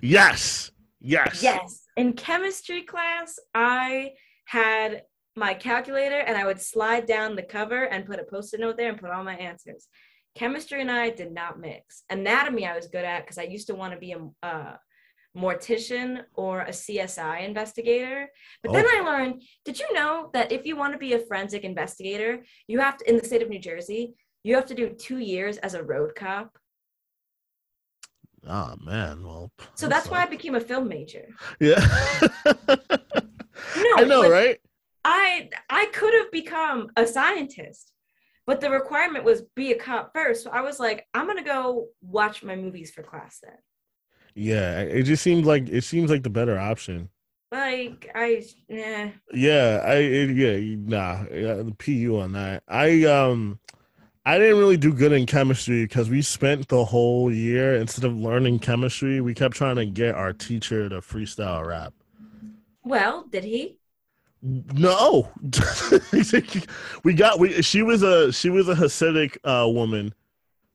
Yes. Yes. Yes. In chemistry class, I had my calculator, and I would slide down the cover and put a post-it note there and put all my answers. Chemistry and I did not mix. Anatomy I was good at because I used to want to be a mortician or a CSI investigator. But then I learned, did you know that if you want to be a forensic investigator, you have to, in the state of New Jersey, you have to do 2 years as a road cop? Oh, man. Well, so that's why I became a film major. Yeah. No, I know, right? I could have become a scientist, but the requirement was be a cop first. So I was like, I'm going to go watch my movies for class then. Yeah, it just seems like the better option. Like, the PU on that. I didn't really do good in chemistry because we spent the whole year, instead of learning chemistry, we kept trying to get our teacher to freestyle rap. Well, did he? No. She was a Hasidic woman.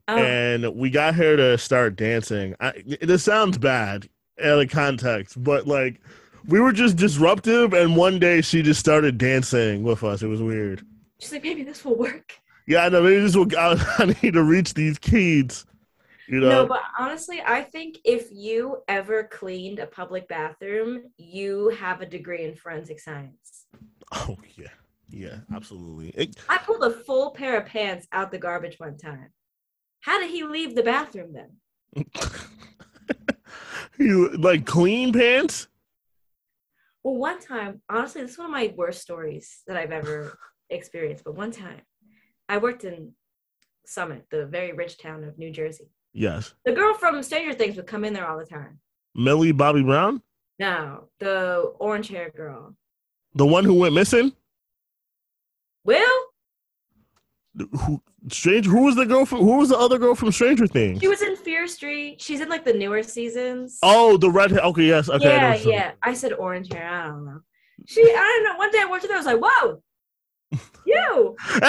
Oh. And we got her to start dancing. This sounds bad out of context, but like we were just disruptive, and one day she just started dancing with us. It was weird. She's like, maybe this will work. Yeah, I know, maybe this will I need to reach these kids. You know? No, but honestly, I think if you ever cleaned a public bathroom, you have a degree in forensic science. Oh, yeah. Yeah, absolutely. I pulled a full pair of pants out the garbage one time. How did he leave the bathroom then? You like clean pants? Well, one time, honestly, this is one of my worst stories that I've ever experienced. But one time, I worked in Summit, the very rich town of New Jersey. Yes. The girl from Stranger Things would come in there all the time. Millie Bobby Brown? No, the orange hair girl. The one who went missing? Will? Who was the girl? Who was the other girl from Stranger Things? She was in Fear Street. She's in like the newer seasons. Oh, the redhead. Okay, yes. Okay. Yeah, yeah. I said orange hair. I don't know. I don't know. One day I watched it. I was like, whoa, you. Hey.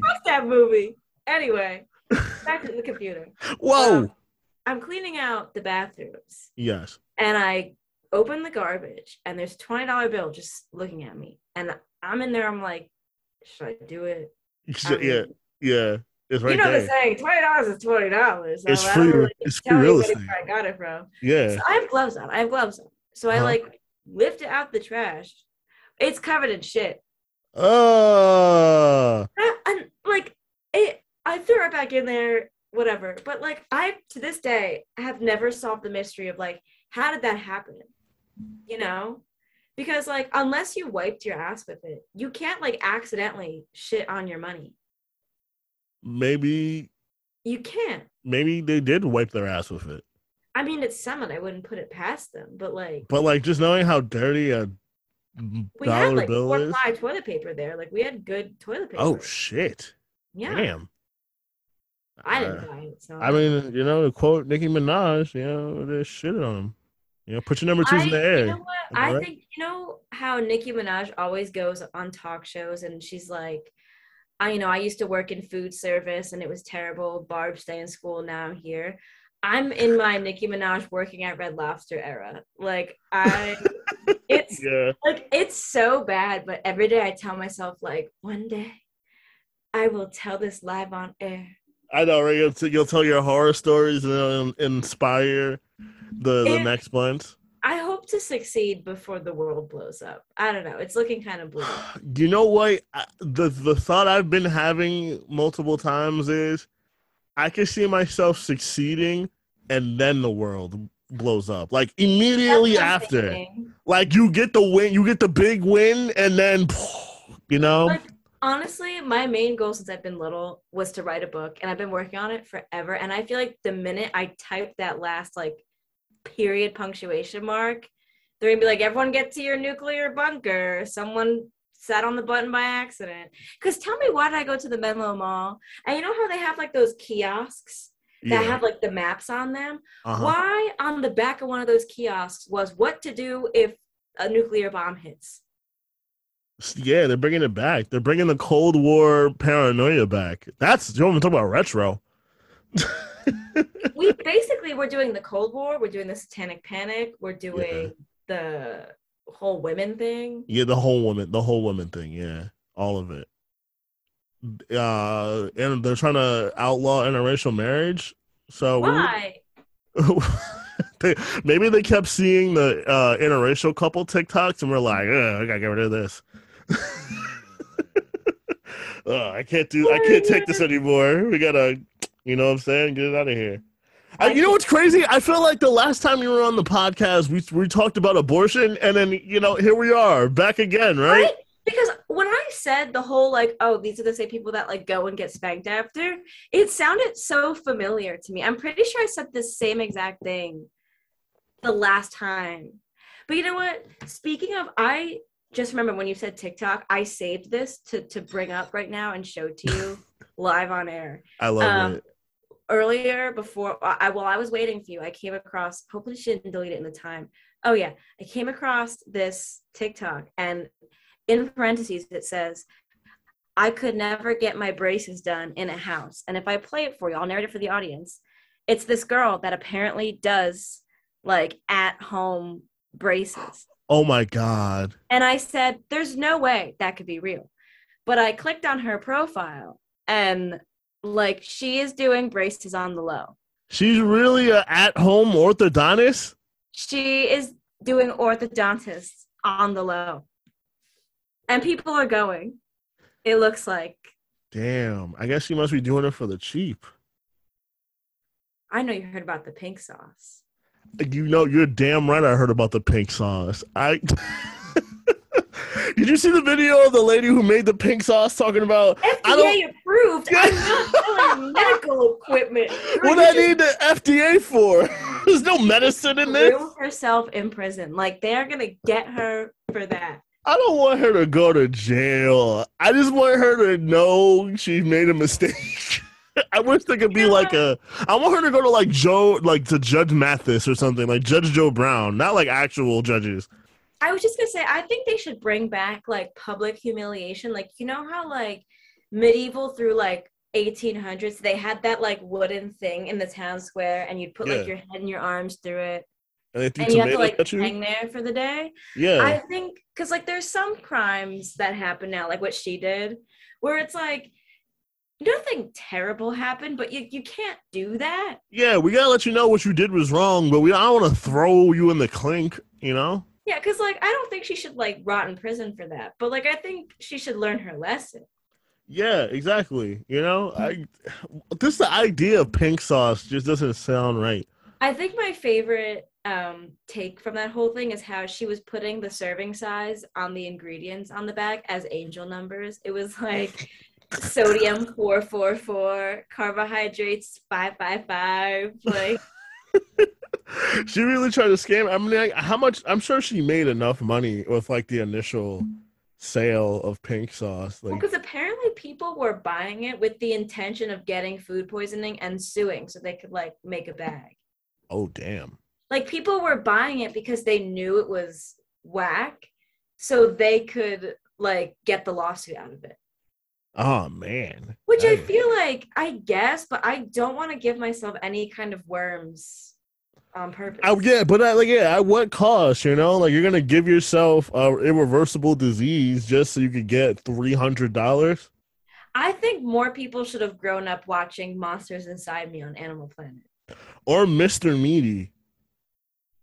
I watched that movie. Anyway, back to the computer. Whoa. I'm cleaning out the bathrooms. Yes. And I open the garbage, and there's a $20 bill just looking at me, and I'm in there. I'm like, should I do it? Yeah. It's right there. You know the saying, $20 is $20. So it's free. Really it's free real estate. Where I got it from. Yeah. So I have gloves on. So I like lifted out the trash. It's covered in shit. Oh. And like it, I threw it back in there. Whatever. But like I, to this day, have never solved the mystery of like, how did that happen? You know. Because, like, unless you wiped your ass with it, you can't, like, accidentally shit on your money. Maybe. You can't. Maybe they did wipe their ass with it. I mean, it's someone. I wouldn't put it past them. But, like. But, like, just knowing how dirty a dollar bill is. We had, like, 4-ply toilet paper there. Like, we had good toilet paper. Oh, shit. Yeah. Damn. I didn't buy it. So. I mean, you know, to quote Nicki Minaj, you know, they shitted on them. You know, put your number 2s in the air. You know what? Right? I think, you know how Nicki Minaj always goes on talk shows and she's like, I used to work in food service and it was terrible. Barb, stay in school. Now I'm here. I'm in my Nicki Minaj working at Red Lobster era. Like, it's so bad. But every day I tell myself, like, one day I will tell this live on air. I know, right? You'll tell your horror stories and it'll inspire the next month. I hope to succeed before the world blows up. I don't know. It's looking kind of blue. You know what? The thought I've been having multiple times is I can see myself succeeding and then the world blows up. Like immediately after. Thinking. Like you get the win, you get the big win and then, you know? Like, honestly, my main goal since I've been little was to write a book and I've been working on it forever. And I feel like the minute I typed that last like period punctuation mark, they're gonna be like, everyone get to your nuclear bunker. Someone sat on the button by accident. Because tell me, why did I go to the Menlo Mall? And you know how they have like those kiosks that have like the maps on them? Uh-huh. Why on the back of one of those kiosks was what to do if a nuclear bomb hits? Yeah, they're bringing it back. They're bringing the Cold War paranoia back. That's, you want to talk about retro. We basically, we're doing the Cold War, we're doing the Satanic Panic, we're doing the whole women thing. Yeah, the whole women thing, yeah. All of it. And they're trying to outlaw interracial marriage. So why? Maybe they kept seeing the interracial couple TikToks and we're like, I gotta get rid of this. I can't take this anymore. We gotta, you know what I'm saying? Get it out of here. You know what's crazy? I feel like the last time you were on the podcast, we talked about abortion, and then, you know, here we are, back again, right? Because when I said the whole, like, oh, these are the same people that, like, go and get spanked after, it sounded so familiar to me. I'm pretty sure I said the same exact thing the last time. But you know what? Speaking of, I just remember when you said TikTok, I saved this to bring up right now and show to you live on air. I love it. Earlier, while I was waiting for you, I came across, hopefully she didn't delete it in the time. Oh yeah, I came across this TikTok and in parentheses it says, I could never get my braces done in a house. And if I play it for you, I'll narrate it for the audience. It's this girl that apparently does like at home braces. Oh my God. And I said, there's no way that could be real. But I clicked on her profile and like she is doing braces on the low. She's really an at-home orthodontist? She is doing orthodontists on the low. And people are going, it looks like. Damn, I guess she must be doing it for the cheap. I know you heard about the pink sauce. You know, you're damn right I heard about the pink sauce. Did you see the video of the lady who made the pink sauce talking about FDA approved? I'm not selling medical equipment. What do I need the FDA for? There's no medicine in this. Herself in prison. Like, they're going to get her for that. I don't want her to go to jail. I just want her to know she made a mistake. I wish there could be like a. I want her to go to like Joe, like to Judge Mathis or something, like Judge Joe Brown, not like actual judges. I was just gonna say, I think they should bring back like public humiliation, like you know how like medieval through like 1800s they had that like wooden thing in the town square, and you'd put like your head and your arms through it. And you have to like hang there for the day. Yeah, I think because like there's some crimes that happen now, like what she did, where it's like nothing terrible happened, but you can't do that. Yeah, we gotta let you know what you did was wrong, but I don't want to throw you in the clink, you know. Yeah, because like I don't think she should like rot in prison for that, but like I think she should learn her lesson. Yeah, exactly. You know, the idea of pink sauce just doesn't sound right. I think my favorite take from that whole thing is how she was putting the serving size on the ingredients on the back as angel numbers. It was like sodium 444, carbohydrates 555. Like she really tried to scam. I mean, like, how much? I'm sure she made enough money with like the initial sale of pink sauce. Like, because apparently people were buying it with the intention of getting food poisoning and suing, so they could like make a bag. Oh damn! Like people were buying it because they knew it was whack, so they could like get the lawsuit out of it. Oh man! Which I feel like I guess, but I don't want to give myself any kind of worms on purpose. At what cost? You know, like you're gonna give yourself a irreversible disease just so you could get $300. I think more people should have grown up watching Monsters Inside Me on Animal Planet. Or Mr. Meaty.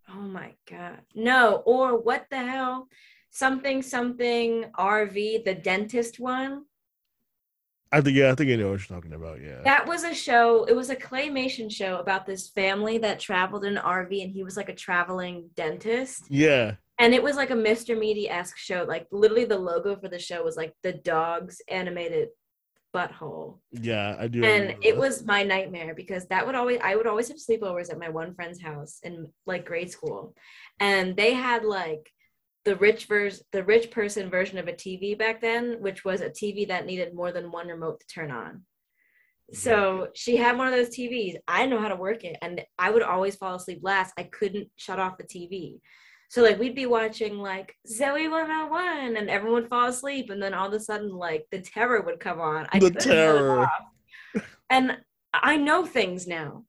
Oh my god. No, or what the hell? Something RV, the dentist one. I think I know what you're talking about, yeah. That was a show, it was a claymation show about this family that traveled in an RV and he was like a traveling dentist. Yeah. And it was like a Mr. Meaty-esque show. Like literally the logo for the show was like the dog's animated butthole. Yeah, I do. And it was my nightmare because I would always have sleepovers at my one friend's house in like grade school, and they had like the rich person version of a TV back then, which was a TV that needed more than one remote to turn on. So she had one of those TVs. I didn't know how to work it, and I would always fall asleep last. I couldn't shut off the TV. So like we'd be watching like Zoe 101 and everyone would fall asleep, and then all of a sudden like the terror would come on. I couldn't shut it off. And I know things now.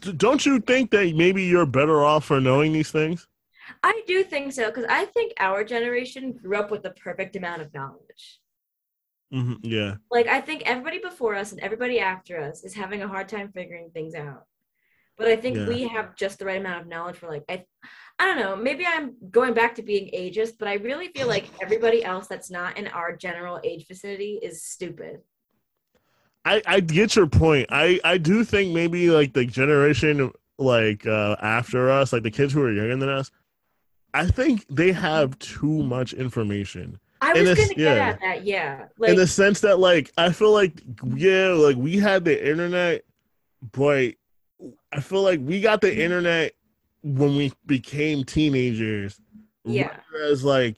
Don't you think that maybe you're better off for knowing these things? I do think so, because I think our generation grew up with the perfect amount of knowledge. Mm-hmm, yeah. Like I think everybody before us and everybody after us is having a hard time figuring things out. But I think we have just the right amount of knowledge for like, I don't know, maybe I'm going back to being ageist, but I really feel like everybody else that's not in our general age vicinity is stupid. I get your point. I do think maybe like the generation like after us, like the kids who are younger than us, I think they have too much information. I was going to get at that, yeah. Like, in the sense that like, I feel like, yeah, like we had the internet, but I feel like we got the internet when we became teenagers. Yeah. Whereas, like,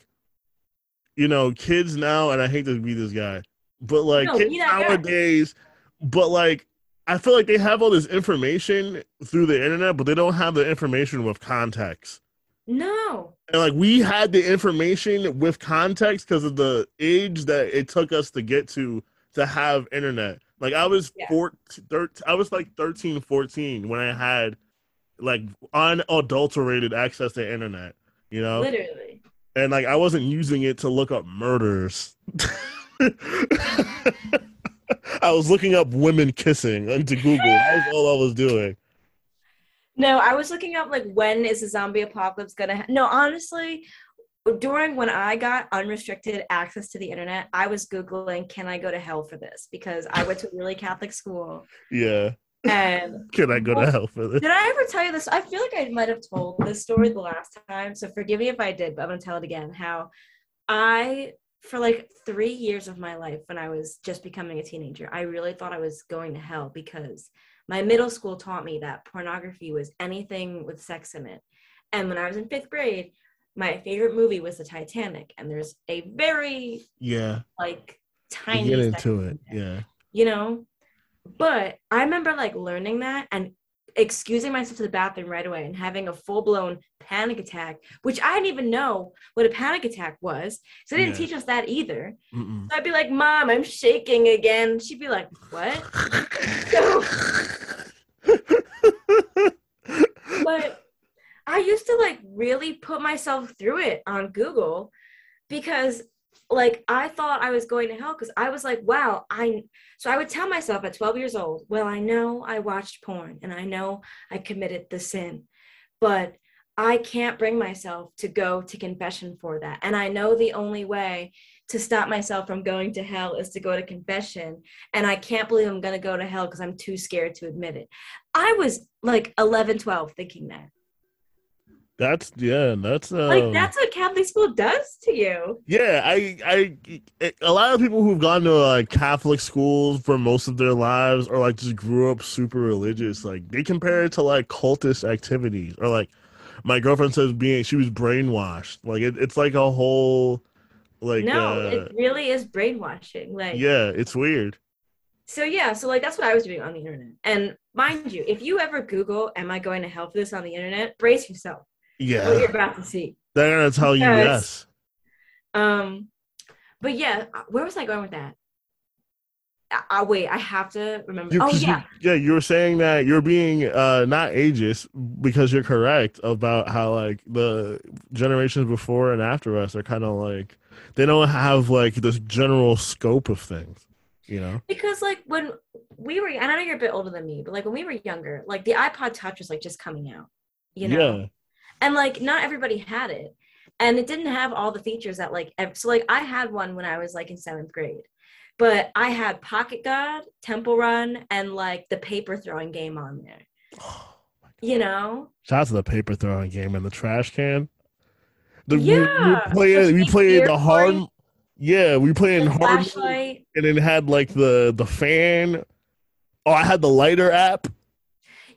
you know, kids now, and I hate to be this guy, but like kids nowadays, but like, I feel like they have all this information through the internet, but they don't have the information with context. No. And like, we had the information with context because of the age that it took us to get to have internet. Like I was 13, 14 when I had like unadulterated access to internet, you know? Literally. And like I wasn't using it to look up murders. I was looking up women kissing into Google. That was all I was doing. No, I was looking up like when is the zombie apocalypse gonna No, honestly, during when I got unrestricted access to the internet, I was Googling, can I go to hell for this? Because I went to a really Catholic school. Yeah. And can I go to hell for this? Did I ever tell you this? I feel like I might have told this story the last time, so forgive me if I did, but I'm going to tell it again. How I, for like 3 years of my life when I was just becoming a teenager, I really thought I was going to hell because my middle school taught me that pornography was anything with sex in it. And when I was in 5th grade, my favorite movie was The Titanic, and there's a very tiny get into it there, you know. But I remember learning that and excusing myself to the bathroom right away and having a full-blown panic attack, which I didn't even know what a panic attack was. So they didn't teach us that either. Mm-mm. So I'd be like, Mom, I'm shaking again. She'd be like, what? But I used to really put myself through it on Google because I thought I was going to hell because I was like, wow, so I would tell myself at 12 years old, well, I know I watched porn and I know I committed the sin, but I can't bring myself to go to confession for that. And I know the only way to stop myself from going to hell is to go to confession. And I can't believe I'm going to go to hell because I'm too scared to admit it. I was 11, 12 thinking that. That's what Catholic school does to you. Yeah, I a lot of people who've gone to Catholic schools for most of their lives or just grew up super religious, they compare it to cultist activities or my girlfriend says she was brainwashed. It's a whole no, it really is brainwashing. It's weird. So that's what I was doing on the internet. And mind you, if you ever Google, am I going to hell for this on the internet? Brace yourself. Yeah, what you're about to see. They're gonna tell you yes. But yeah, where was I going with that? Wait, I have to remember. You were saying that you're being not ageist because you're correct about how the generations before and after us are kind of they don't have this general scope of things, you know? Because when we were, and I know you're a bit older than me, but when we were younger, the iPod Touch was just coming out, you know? Yeah. And not everybody had it, and it didn't have all the features that I had one when I was in 7th grade, but I had Pocket God, Temple Run, and the paper throwing game on there. Oh, you know, shout out to the paper throwing game and the trash can. We played hard. Flashlight. And it had the fan. Oh, I had the lighter app.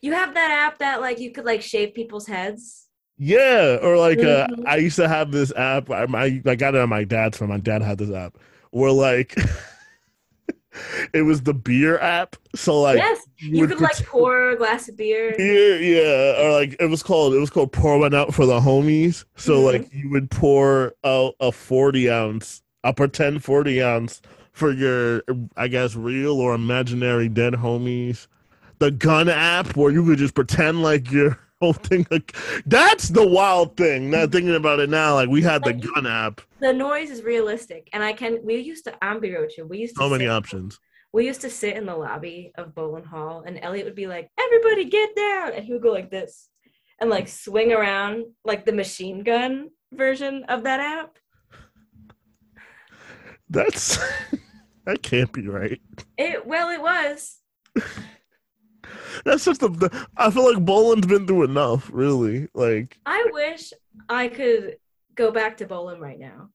You have that app that you could shave people's heads. Yeah, or I used to have this app. I got it on my dad's phone. My dad had this app where it was the beer app. So yes, you could pour a glass of beer. Yeah, or it was called pour one out for the homies. So you would pour out a 40 ounce, a pretend 40 ounce for your, I guess, real or imaginary dead homies. The gun app where you could just pretend you're. Whole thing, that's the wild thing. Not thinking about it now, we had the gun app. The noise is realistic, and we used to sit in the lobby of Bowen Hall, and Elliot would be like, "Everybody get down," and he would go like this, and swing around the machine gun version of that app. That's that can't be right. It was. That's just I feel Boland's been through enough, really. I wish I could go back to Boland right now.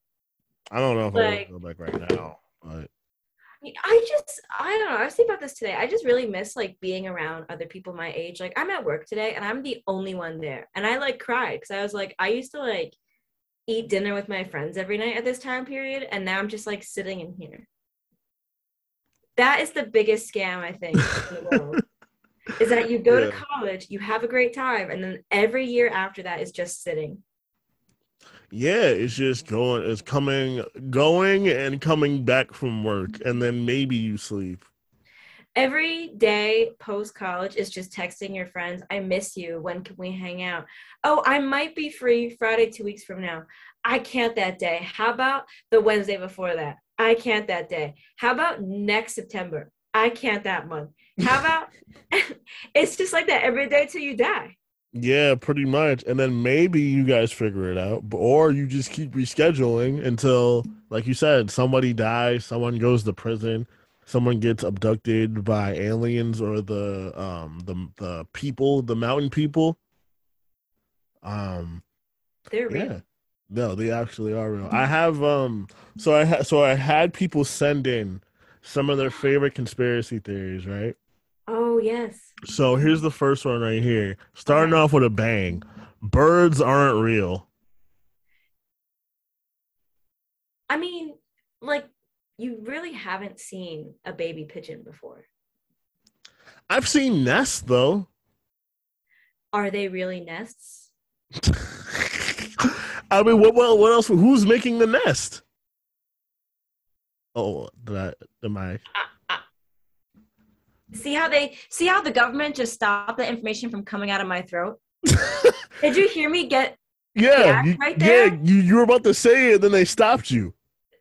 I don't know if I want to go back right now, but I don't know. I was thinking about this today. I just really miss being around other people my age. I'm at work today and I'm the only one there, and I cried because I was I used to eat dinner with my friends every night at this time period, and now I'm just sitting in here. That is the biggest scam, I think, in the world. Is that you go to college, you have a great time, and then every year after that is just sitting. Yeah, it's just going. It's going and coming back from work, and then maybe you sleep. Every day post-college is just texting your friends, I miss you, when can we hang out? Oh, I might be free Friday 2 weeks from now. I can't that day. How about the Wednesday before that? I can't that day. How about next September? I can't that month. How about it's just like that every day till you die? Yeah, pretty much. And then maybe you guys figure it out, or you just keep rescheduling until, like you said, somebody dies, someone goes to prison, someone gets abducted by aliens or the people, the mountain people. They're real. Yeah. No, they actually are real. I have I had people send in some of their favorite conspiracy theories, right? Oh, yes. So here's the first one right here. Starting off with a bang. Birds aren't real. I mean, like, you really haven't seen a baby pigeon before. I've seen nests, though. Are they really nests? I mean, what else? Who's making the nest? Oh, am I? See how the government just stopped the information from coming out of my throat? Did you hear me get? Yeah, right there? Yeah, you were about to say it, and then they stopped you.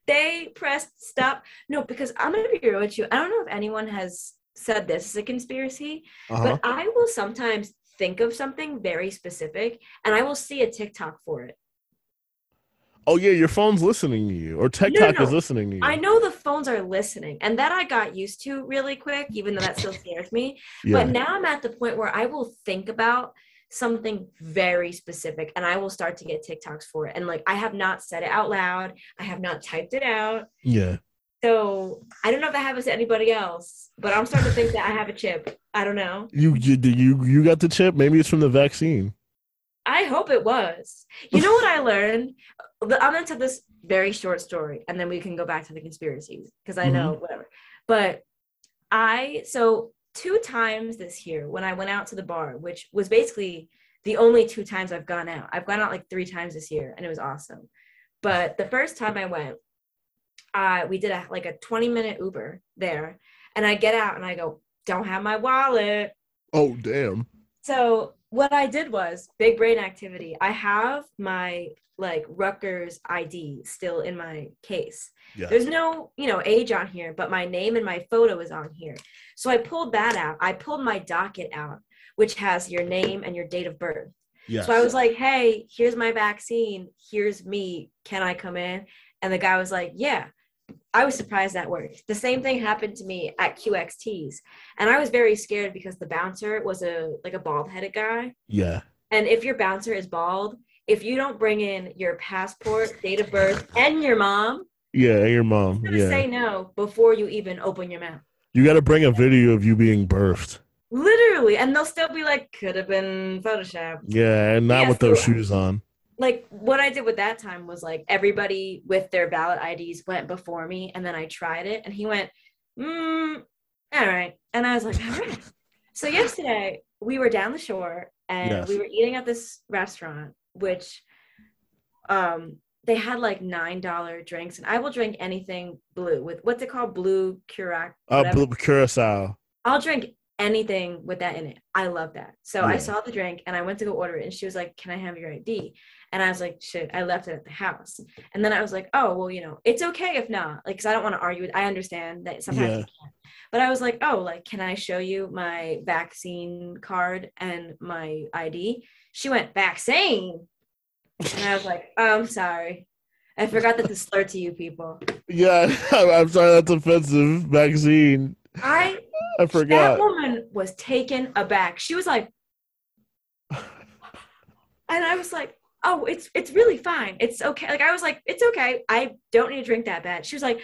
They pressed stop. No, because I'm gonna be real with you. I don't know if anyone has said this is a conspiracy, but I will sometimes think of something very specific, and I will see a TikTok for it. Oh yeah, your phone's listening to you, or TikTok is listening to you. I know the phones are listening, and that I got used to really quick, even though that still scares me. Yeah. But now I'm at the point where I will think about something very specific, and I will start to get TikToks for it. And like, I have not said it out loud. I have not typed it out. Yeah. So I don't know if that happens to anybody else, but I'm starting to think that I have a chip. I don't know. You got the chip? Maybe it's from the vaccine. I hope it was. You know what I learned? I'm going to tell this very short story, and then we can go back to the conspiracies, because I know, whatever. But so 2 times this year when I went out to the bar, which was basically the only 2 times I've gone out. I've gone out like 3 times this year, and it was awesome. But the first time I went, we did a 20-minute Uber there, and I get out, and I go, don't have my wallet. Oh, damn. So what I did was big brain activity. I have my Rutgers ID still in my case. Yeah. There's no, age on here, but my name and my photo is on here. So I pulled that out. I pulled my docket out, which has your name and your date of birth. Yes. So I was like, hey, here's my vaccine. Here's me. Can I come in? And the guy was like, yeah. I was surprised that worked. The same thing happened to me at QXTs. And I was very scared because the bouncer was a bald-headed guy. Yeah. And if your bouncer is bald, if you don't bring in your passport, date of birth, and your mom. Yeah, your mom. You're going to say no before you even open your mouth. You got to bring a video of you being birthed. Literally. And they'll still be like, could have been Photoshopped. Yeah, and not with those shoes on. Like, what I did with that time was, everybody with their ballot IDs went before me, and then I tried it, and he went, all right. And I was like, all right. So yesterday, we were down the shore, and we were eating at this restaurant, which they had $9 drinks, and I will drink anything blue with what's it called, blue curac. Blue curacao. I'll drink anything with that in it. I love that. So I saw the drink, and I went to go order it, and she was like, "Can I have your ID?" And I was like, "Shit, I left it at the house." And then I was like, "Oh well, it's okay if not, because I don't want to argue. I understand that sometimes you can't." But I was like, "Oh, can I show you my vaccine card and my ID?" She went, "Vaccine," and I was like, "Oh, I'm sorry, I forgot that it's a slur to you people." Yeah, I'm sorry, that's offensive. Vaccine. I forgot. That woman was taken aback. She was like, and I was like, oh, it's really fine. It's okay. I was like, it's okay. I don't need to drink that bad. She was like,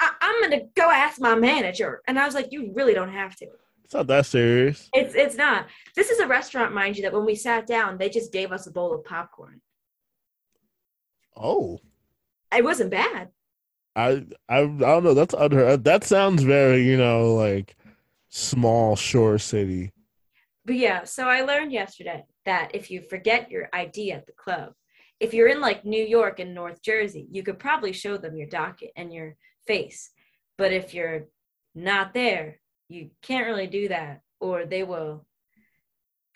I'm going to go ask my manager. And I was like, you really don't have to. It's not that serious. It's not. This is a restaurant, mind you, that when we sat down, they just gave us a bowl of popcorn. Oh. It wasn't bad. I don't know. That's unheard. That sounds very, small shore city. But yeah, so I learned yesterday that if you forget your ID at the club, if you're in New York and North Jersey, you could probably show them your docket and your face. But if you're not there, you can't really do that, or they'll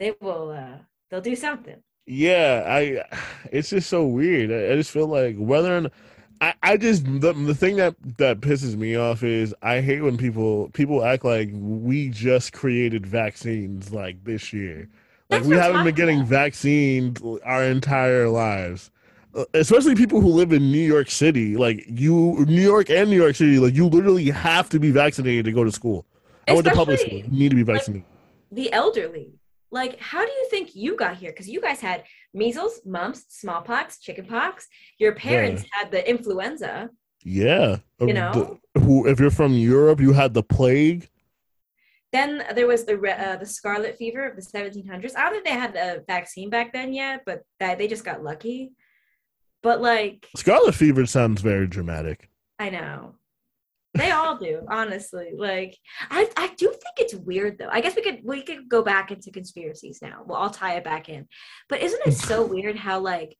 do something. Yeah, it's just so weird. I just feel like whether or not, the thing that pisses me off is I hate when people act like we just created vaccines this year. We haven't been getting vaccines our entire lives, especially people who live in New York City. New York and New York City, you literally have to be vaccinated to go to school. I went to public school. You need to be vaccinated. The elderly. How do you think you got here? Because you guys had measles, mumps, smallpox, chickenpox. Your parents had the influenza. Yeah. If you're from Europe, you had the plague. Then there was the scarlet fever of the 1700s. I don't think they had a vaccine back then yet, but they just got lucky. But like scarlet fever sounds very dramatic. I know. They all do, honestly. Like, I do think it's weird though. I guess we could go back into conspiracies now. Well, I'll tie it back in. But isn't it so weird how like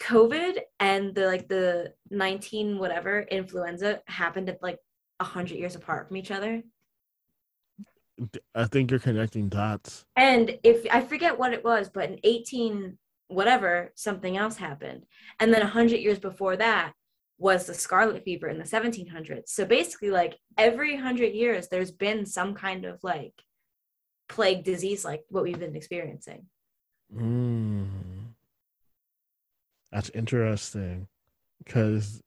COVID and the 19 whatever influenza happened at like 100 years apart from each other? I think you're connecting dots. And if I forget what it was, but in 18 whatever, something else happened, and then 100 years before that was the scarlet fever in the 1700s. So basically, like, every 100 years, there's been some kind of, like, plague disease, like what we've been experiencing. That's interesting. Because,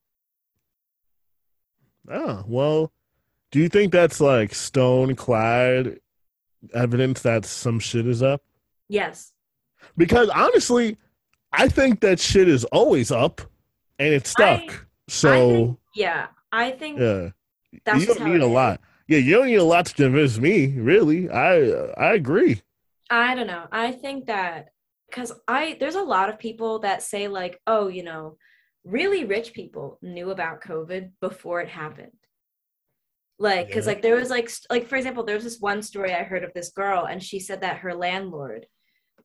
well, do you think that's, like, stone-clad evidence that some shit is up? Yes. Because, honestly, I think that shit is always up, and it's stuck. I think that's you don't need a lot. Yeah, you don't need a lot to convince me, really. I agree. I don't know. I think that because there's a lot of people that say like, oh, you know, really rich people knew about COVID before it happened. Like, because like there was like for example, there's this one story I heard of this girl, and she said that her landlord,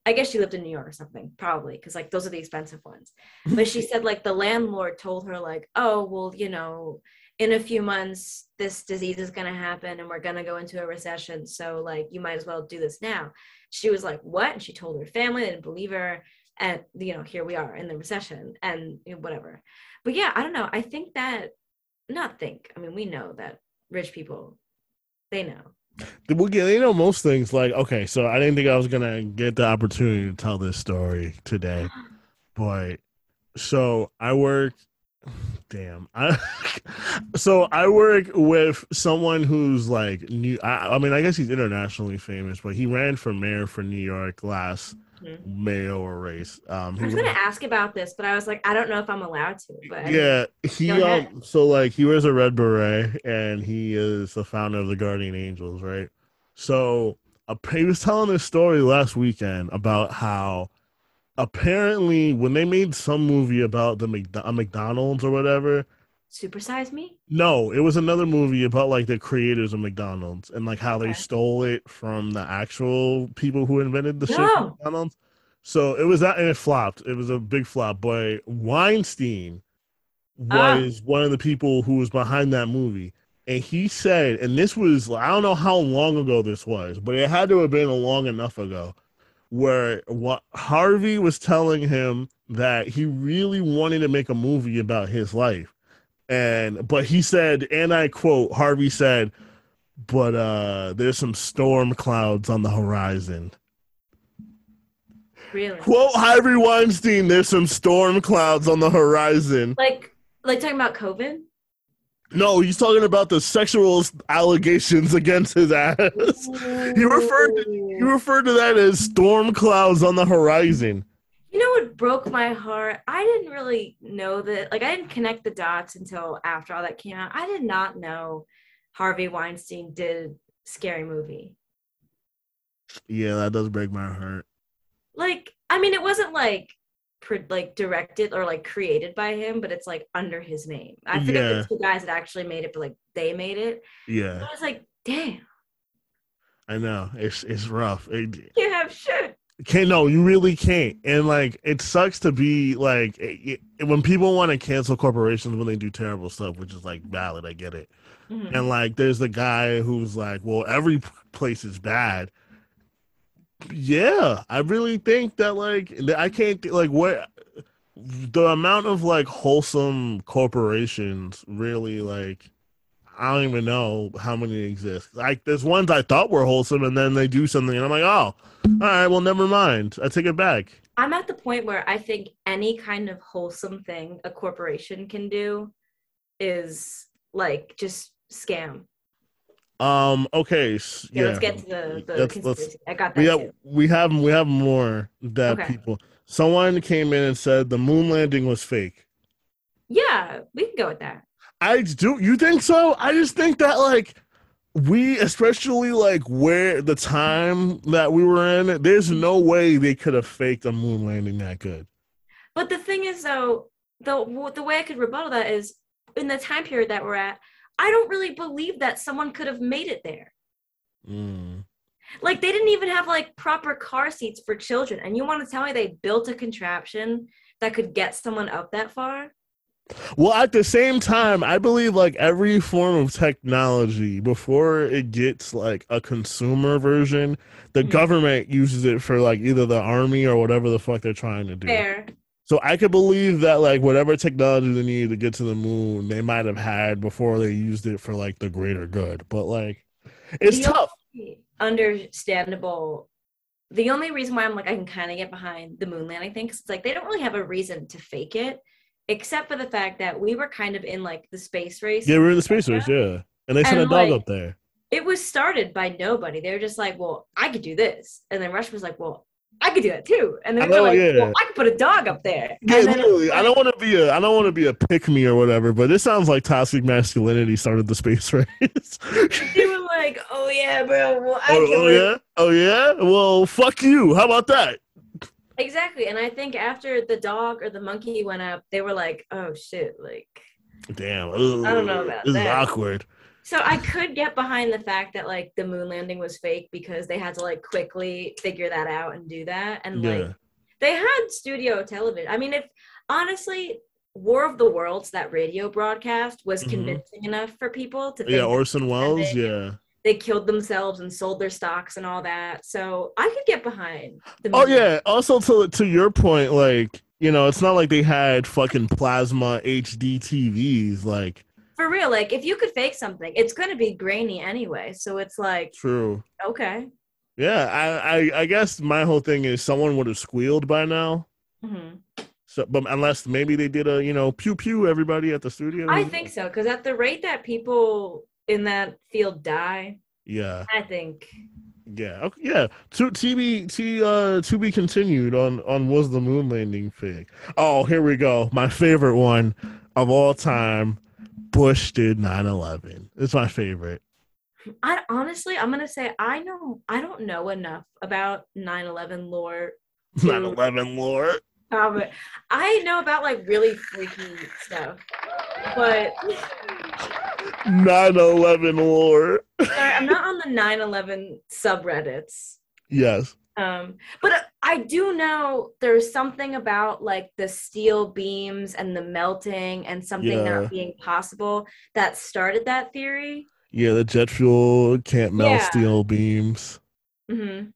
I guess she lived in New York or something, probably, because, like, those are the expensive ones. But she said, like, the landlord told her, like, oh, well, you know, in a few months, this disease is going to happen and we're going to go into a recession. So, like, you might as well do this now. She was like, what? And she told her family, they didn't believe her. And, you know, here we are in the recession and you know, whatever. But, yeah, I don't know. I think that, I mean, we know that rich people, they know. They know most things. Like, okay, so I didn't think I was gonna get the opportunity to tell this story today, but so I work. So I work with someone who's like new. I mean, I guess he's internationally famous, but he ran for mayor for New York last mayoral race. I was gonna ask about this, but I was like, I don't know if I'm allowed to. But yeah, he so like he wears a red beret, and he is the founder of the Guardian Angels, right? So he was telling this story last weekend about how apparently when they made some movie about the McDonald's or whatever, Supersize Me. No, it was another movie about like the creators of McDonald's and like how they stole it from the actual people who invented the shit from McDonald's. So it was that, and it flopped. It was a big flop. But Weinstein was one of the people who was behind that movie, and he said, and this was I don't know how long ago this was, but it had to have been long enough ago, where what Harvey was telling him that he really wanted to make a movie about his life. But he said, and I quote, Harvey said, but there's some storm clouds on the horizon. Really? Quote Harvey Weinstein, there's some storm clouds on the horizon. Like talking about COVID? No, he's talking about the sexual allegations against his ass. He referred to that as storm clouds on the horizon. You know what broke my heart? I didn't really know that. Like, I didn't connect the dots until after all that came out. I did not know Harvey Weinstein did Scary Movie. Yeah, that does break my heart. Like, I mean, it wasn't like directed or like created by him, but it's like under his name. I forget the two guys that actually made it, but like they made it. Yeah. So I was like, damn. I know it's rough. You can't have shit. No, you really can't. And like it sucks to be like when people want to cancel corporations when they do terrible stuff, which is like valid, I get it. Mm-hmm. And like there's the guy who's like, well, every place is bad. Yeah, I really think that like I can't like what the amount of like wholesome corporations really like I don't even know how many exist. Like, there's ones I thought were wholesome, and then they do something, and I'm like, oh, all right, well, never mind. I take it back. I'm at the point where I think any kind of wholesome thing a corporation can do is, like, just scam. Okay. Yeah, let's get to the conspiracy. I got that, too. We have more that people. Someone came in and said the moon landing was fake. Yeah, we can go with that. I do. You think so? I just think that, like, we, especially, like, where the time that we were in, there's no way they could have faked a moon landing that good. But the thing is, though, the way I could rebuttal that is, in the time period that we're at, I don't really believe that someone could have made it there. Mm. Like, they didn't even have, like, proper car seats for children. And you want to tell me they built a contraption that could get someone up that far? Well, at the same time, I believe, like, every form of technology, before it gets, like, a consumer version, the government uses it for, like, either the army or whatever the fuck they're trying to do. Fair. So I could believe that, like, whatever technology they needed to get to the moon, they might have had before they used it for, like, the greater good. But, like, it's tough. Understandable. The only reason why I'm like, I can kind of get behind the moon landing thing, because it's like, they don't really have a reason to fake it, except for the fact that we were kind of in, like, the space race. Yeah, we were in the space race, yeah. And they sent a dog up there. It was started by nobody. They were just like, well, I could do this. And then Rush was like, well, I could do that too. And then they're like, well, I could put a dog up there. Yeah, and then literally. I don't want to be a pick me or whatever, but this sounds like toxic masculinity started the space race. They were like, oh yeah, bro. Well, well, fuck you. How about that? Exactly. And I think after the dog or the monkey went up, they were like, oh shit, like, damn. Ugh, I don't know about this. This is awkward. So I could get behind the fact that, like, the moon landing was fake because they had to, like, quickly figure that out and do that. And, like, they had studio television. I mean, if honestly, War of the Worlds, that radio broadcast, was convincing enough for people to think. Yeah, Orson Welles, they killed themselves and sold their stocks and all that. So I could get behind the moon. Oh, yeah. Also, to your point, like, you know, it's not like they had fucking plasma HD TVs, like. For real, like, if you could fake something, it's going to be grainy anyway, so it's like... True. Okay. Yeah, I guess my whole thing is someone would have squealed by now. Mm-hmm. So, but unless maybe they did a, you know, pew-pew everybody at the studio. I think so, because at the rate that people in that field die, I think... Yeah, okay, yeah. To be continued on was the moon landing fake. Oh, here we go. My favorite one of all time. Bush did 9/11. It's my favorite. I'm gonna say I don't know enough about 9/11 lore. 9/11 lore. I know about, like, really freaky stuff, but 9/11 lore. Sorry, I'm not on the 9/11 subreddits. Yes. But I do know there's something about, like, the steel beams and the melting and something not being possible that started that theory. Yeah, the jet fuel can't melt steel beams. Mm-hmm.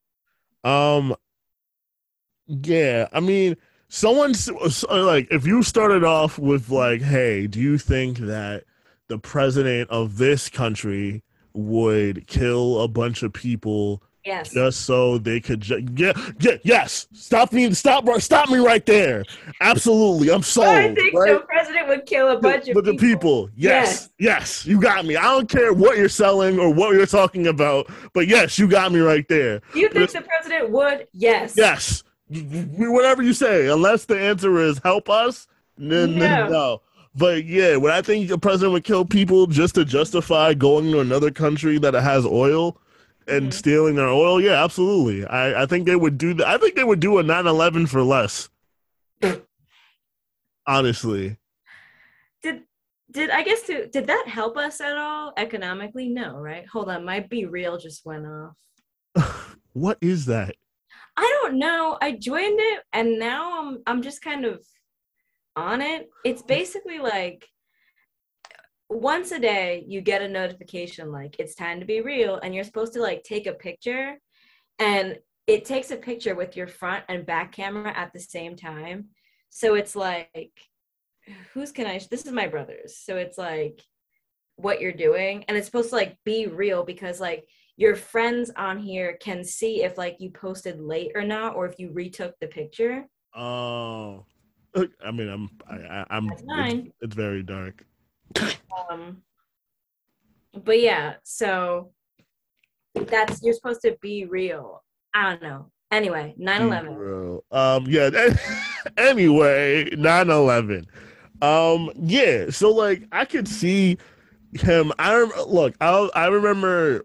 Yeah, I mean, someone's like, if you started off with, like, hey, do you think that the president of this country would kill a bunch of people? Yes. Just so they could yes. Stop me right there. Absolutely. I'm sold. I think the president would kill a bunch of people. But the people. Yes. You got me. I don't care what you're selling or what you're talking about, but yes, you got me right there. You think the president would? Yes. Yes. Whatever you say, unless the answer is help us, then no. But yeah, when I think the president would kill people just to justify going to another country that has oil and stealing their oil, yeah, absolutely. I think they would do that. I think they would do a 9/11 for less. Honestly. Did that help us at all economically? No, right? Hold on, my Be Real just went off. What is that? I don't know. I joined it and now I'm just kind of on it. It's basically like once a day you get a notification like it's time to be real, and you're supposed to, like, take a picture, and it takes a picture with your front and back camera at the same time. So it's like, this is my brother's, so it's like what you're doing, and it's supposed to, like, be real because, like, your friends on here can see if, like, you posted late or not, or if you retook the picture. Oh, I mean, I'm it's very dark. But yeah, so that's, you're supposed to be real. I don't know. Anyway, 9/11. Anyway, 9/11. Yeah. So, like, I could see him. I remember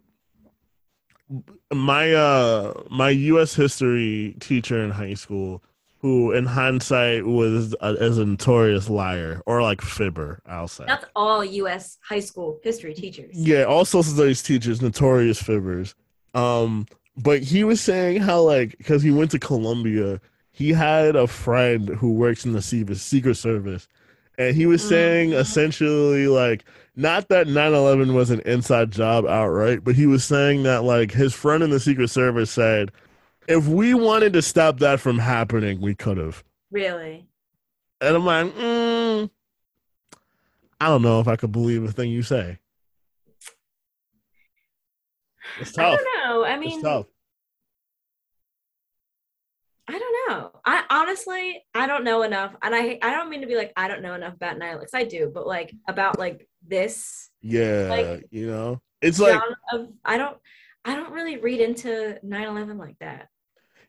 my US history teacher in high school who in hindsight was as a notorious liar or like fibber, I'll say. That's all U.S. high school history teachers. Yeah, all social studies teachers, notorious fibbers. But he was saying how, like, because he went to Columbia, he had a friend who works in the Secret Service. And he was saying essentially, like, not that 9/11 was an inside job outright, but he was saying that, like, his friend in the Secret Service said, if we wanted to stop that from happening, we could have. Really? And I'm like, I don't know if I could believe a thing you say. It's tough. I don't know. I mean, it's tough. I don't know. I honestly, I don't know enough. And I don't mean to be like, I don't know enough about Nihilix. I do, but like about like this. Yeah. Like, you know, it's like, I don't really read into 9/11 like that.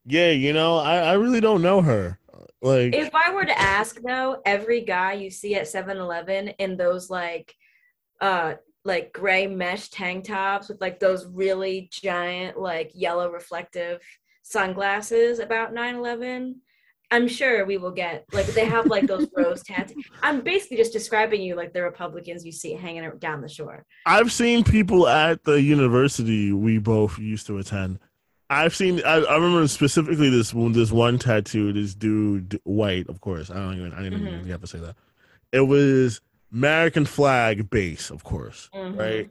Yeah. You know, I really don't know her. Like, if I were to ask though, every guy you see at 7-Eleven in those like gray mesh tank tops with like those really giant, like yellow reflective sunglasses about 9/11, I'm sure we will get, like, they have like those rose tattoos. I'm basically just describing you like the Republicans you see hanging down the shore. I've seen people at the university we both used to attend. I remember specifically this one tattoo, this dude, white, of course. I didn't even have to say that. It was American flag base, of course, right?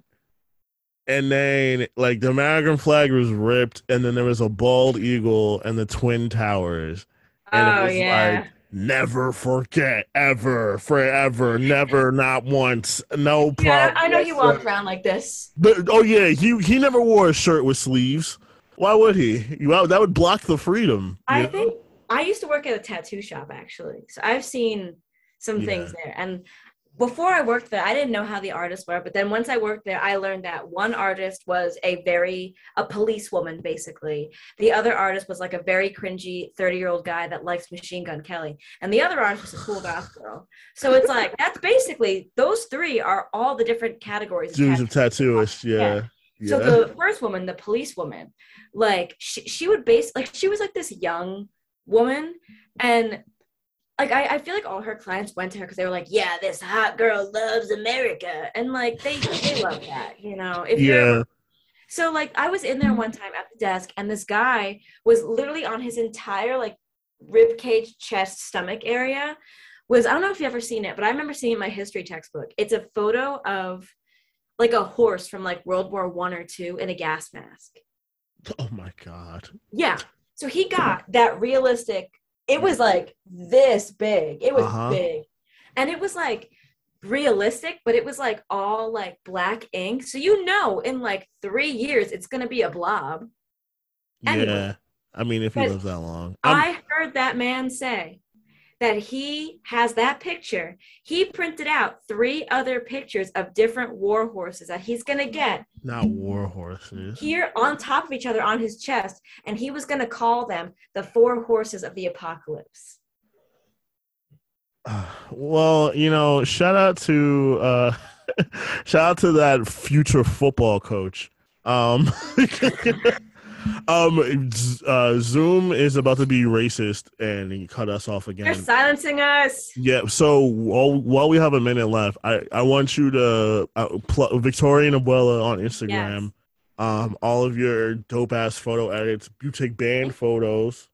And then, like, the American flag was ripped, and then there was a bald eagle and the Twin Towers. And it was like, never forget, ever, forever, never, not once, no problem. Yeah, I know he walked around like this. But, oh, yeah, he never wore a shirt with sleeves. Why would he? Well, that would block the freedom. I think I used to work at a tattoo shop, actually. So I've seen some things there. And before I worked there, I didn't know how the artists were, but then once I worked there, I learned that one artist was a policewoman, basically. The other artist was like a very cringy 30-year-old guy that likes Machine Gun Kelly. And the other artist was a cool goth girl. So it's like, that's basically, those three are all the different categories. Dudes of tattooists, yeah. So the first woman, the policewoman, like, she would she was like this young woman, and like, I feel like all her clients went to her because they were like, yeah, this hot girl loves America. And, like, they love that, you know? So, like, I was in there one time at the desk, and this guy was literally on his entire, like, ribcage, chest, stomach area. I don't know if you've ever seen it, but I remember seeing it in my history textbook. It's a photo of, like, a horse from, like, World War I or II in a gas mask. Oh, my God. Yeah. So he got that realistic... It was like this big. It was big. And it was like realistic, but it was like all like black ink. So, you know, in like 3 years, it's going to be a blob. Anyway, yeah. I mean, if he lives that long. I heard that man say that he has that picture. He printed out 3 other pictures of different war horses that he's going to get. Not war horses. Here on top of each other on his chest. And he was going to call them the 4 horses of the apocalypse. Well, you know, shout out to that future football coach. Zoom is about to be racist and he cut us off again. They're silencing us. Yeah. So while we have a minute left, I want you to Victorian Abuela on Instagram. Yes. All of your dope ass photo edits. You take band photos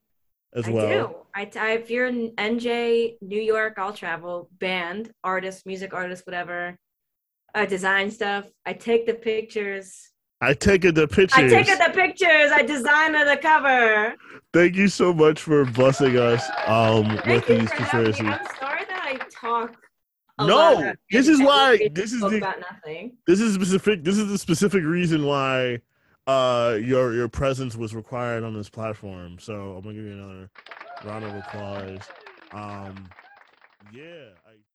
as well. I do. If you're in NJ, New York, I'll travel. Band, artist, music artist, whatever. Design stuff. I take the pictures. I take the pictures. I designed the cover. Thank you so much for blessing us with these conspiracies. I'm sorry that I talk. This is the specific reason why your presence was required on this platform. So I'm gonna give you another round of applause. Yeah.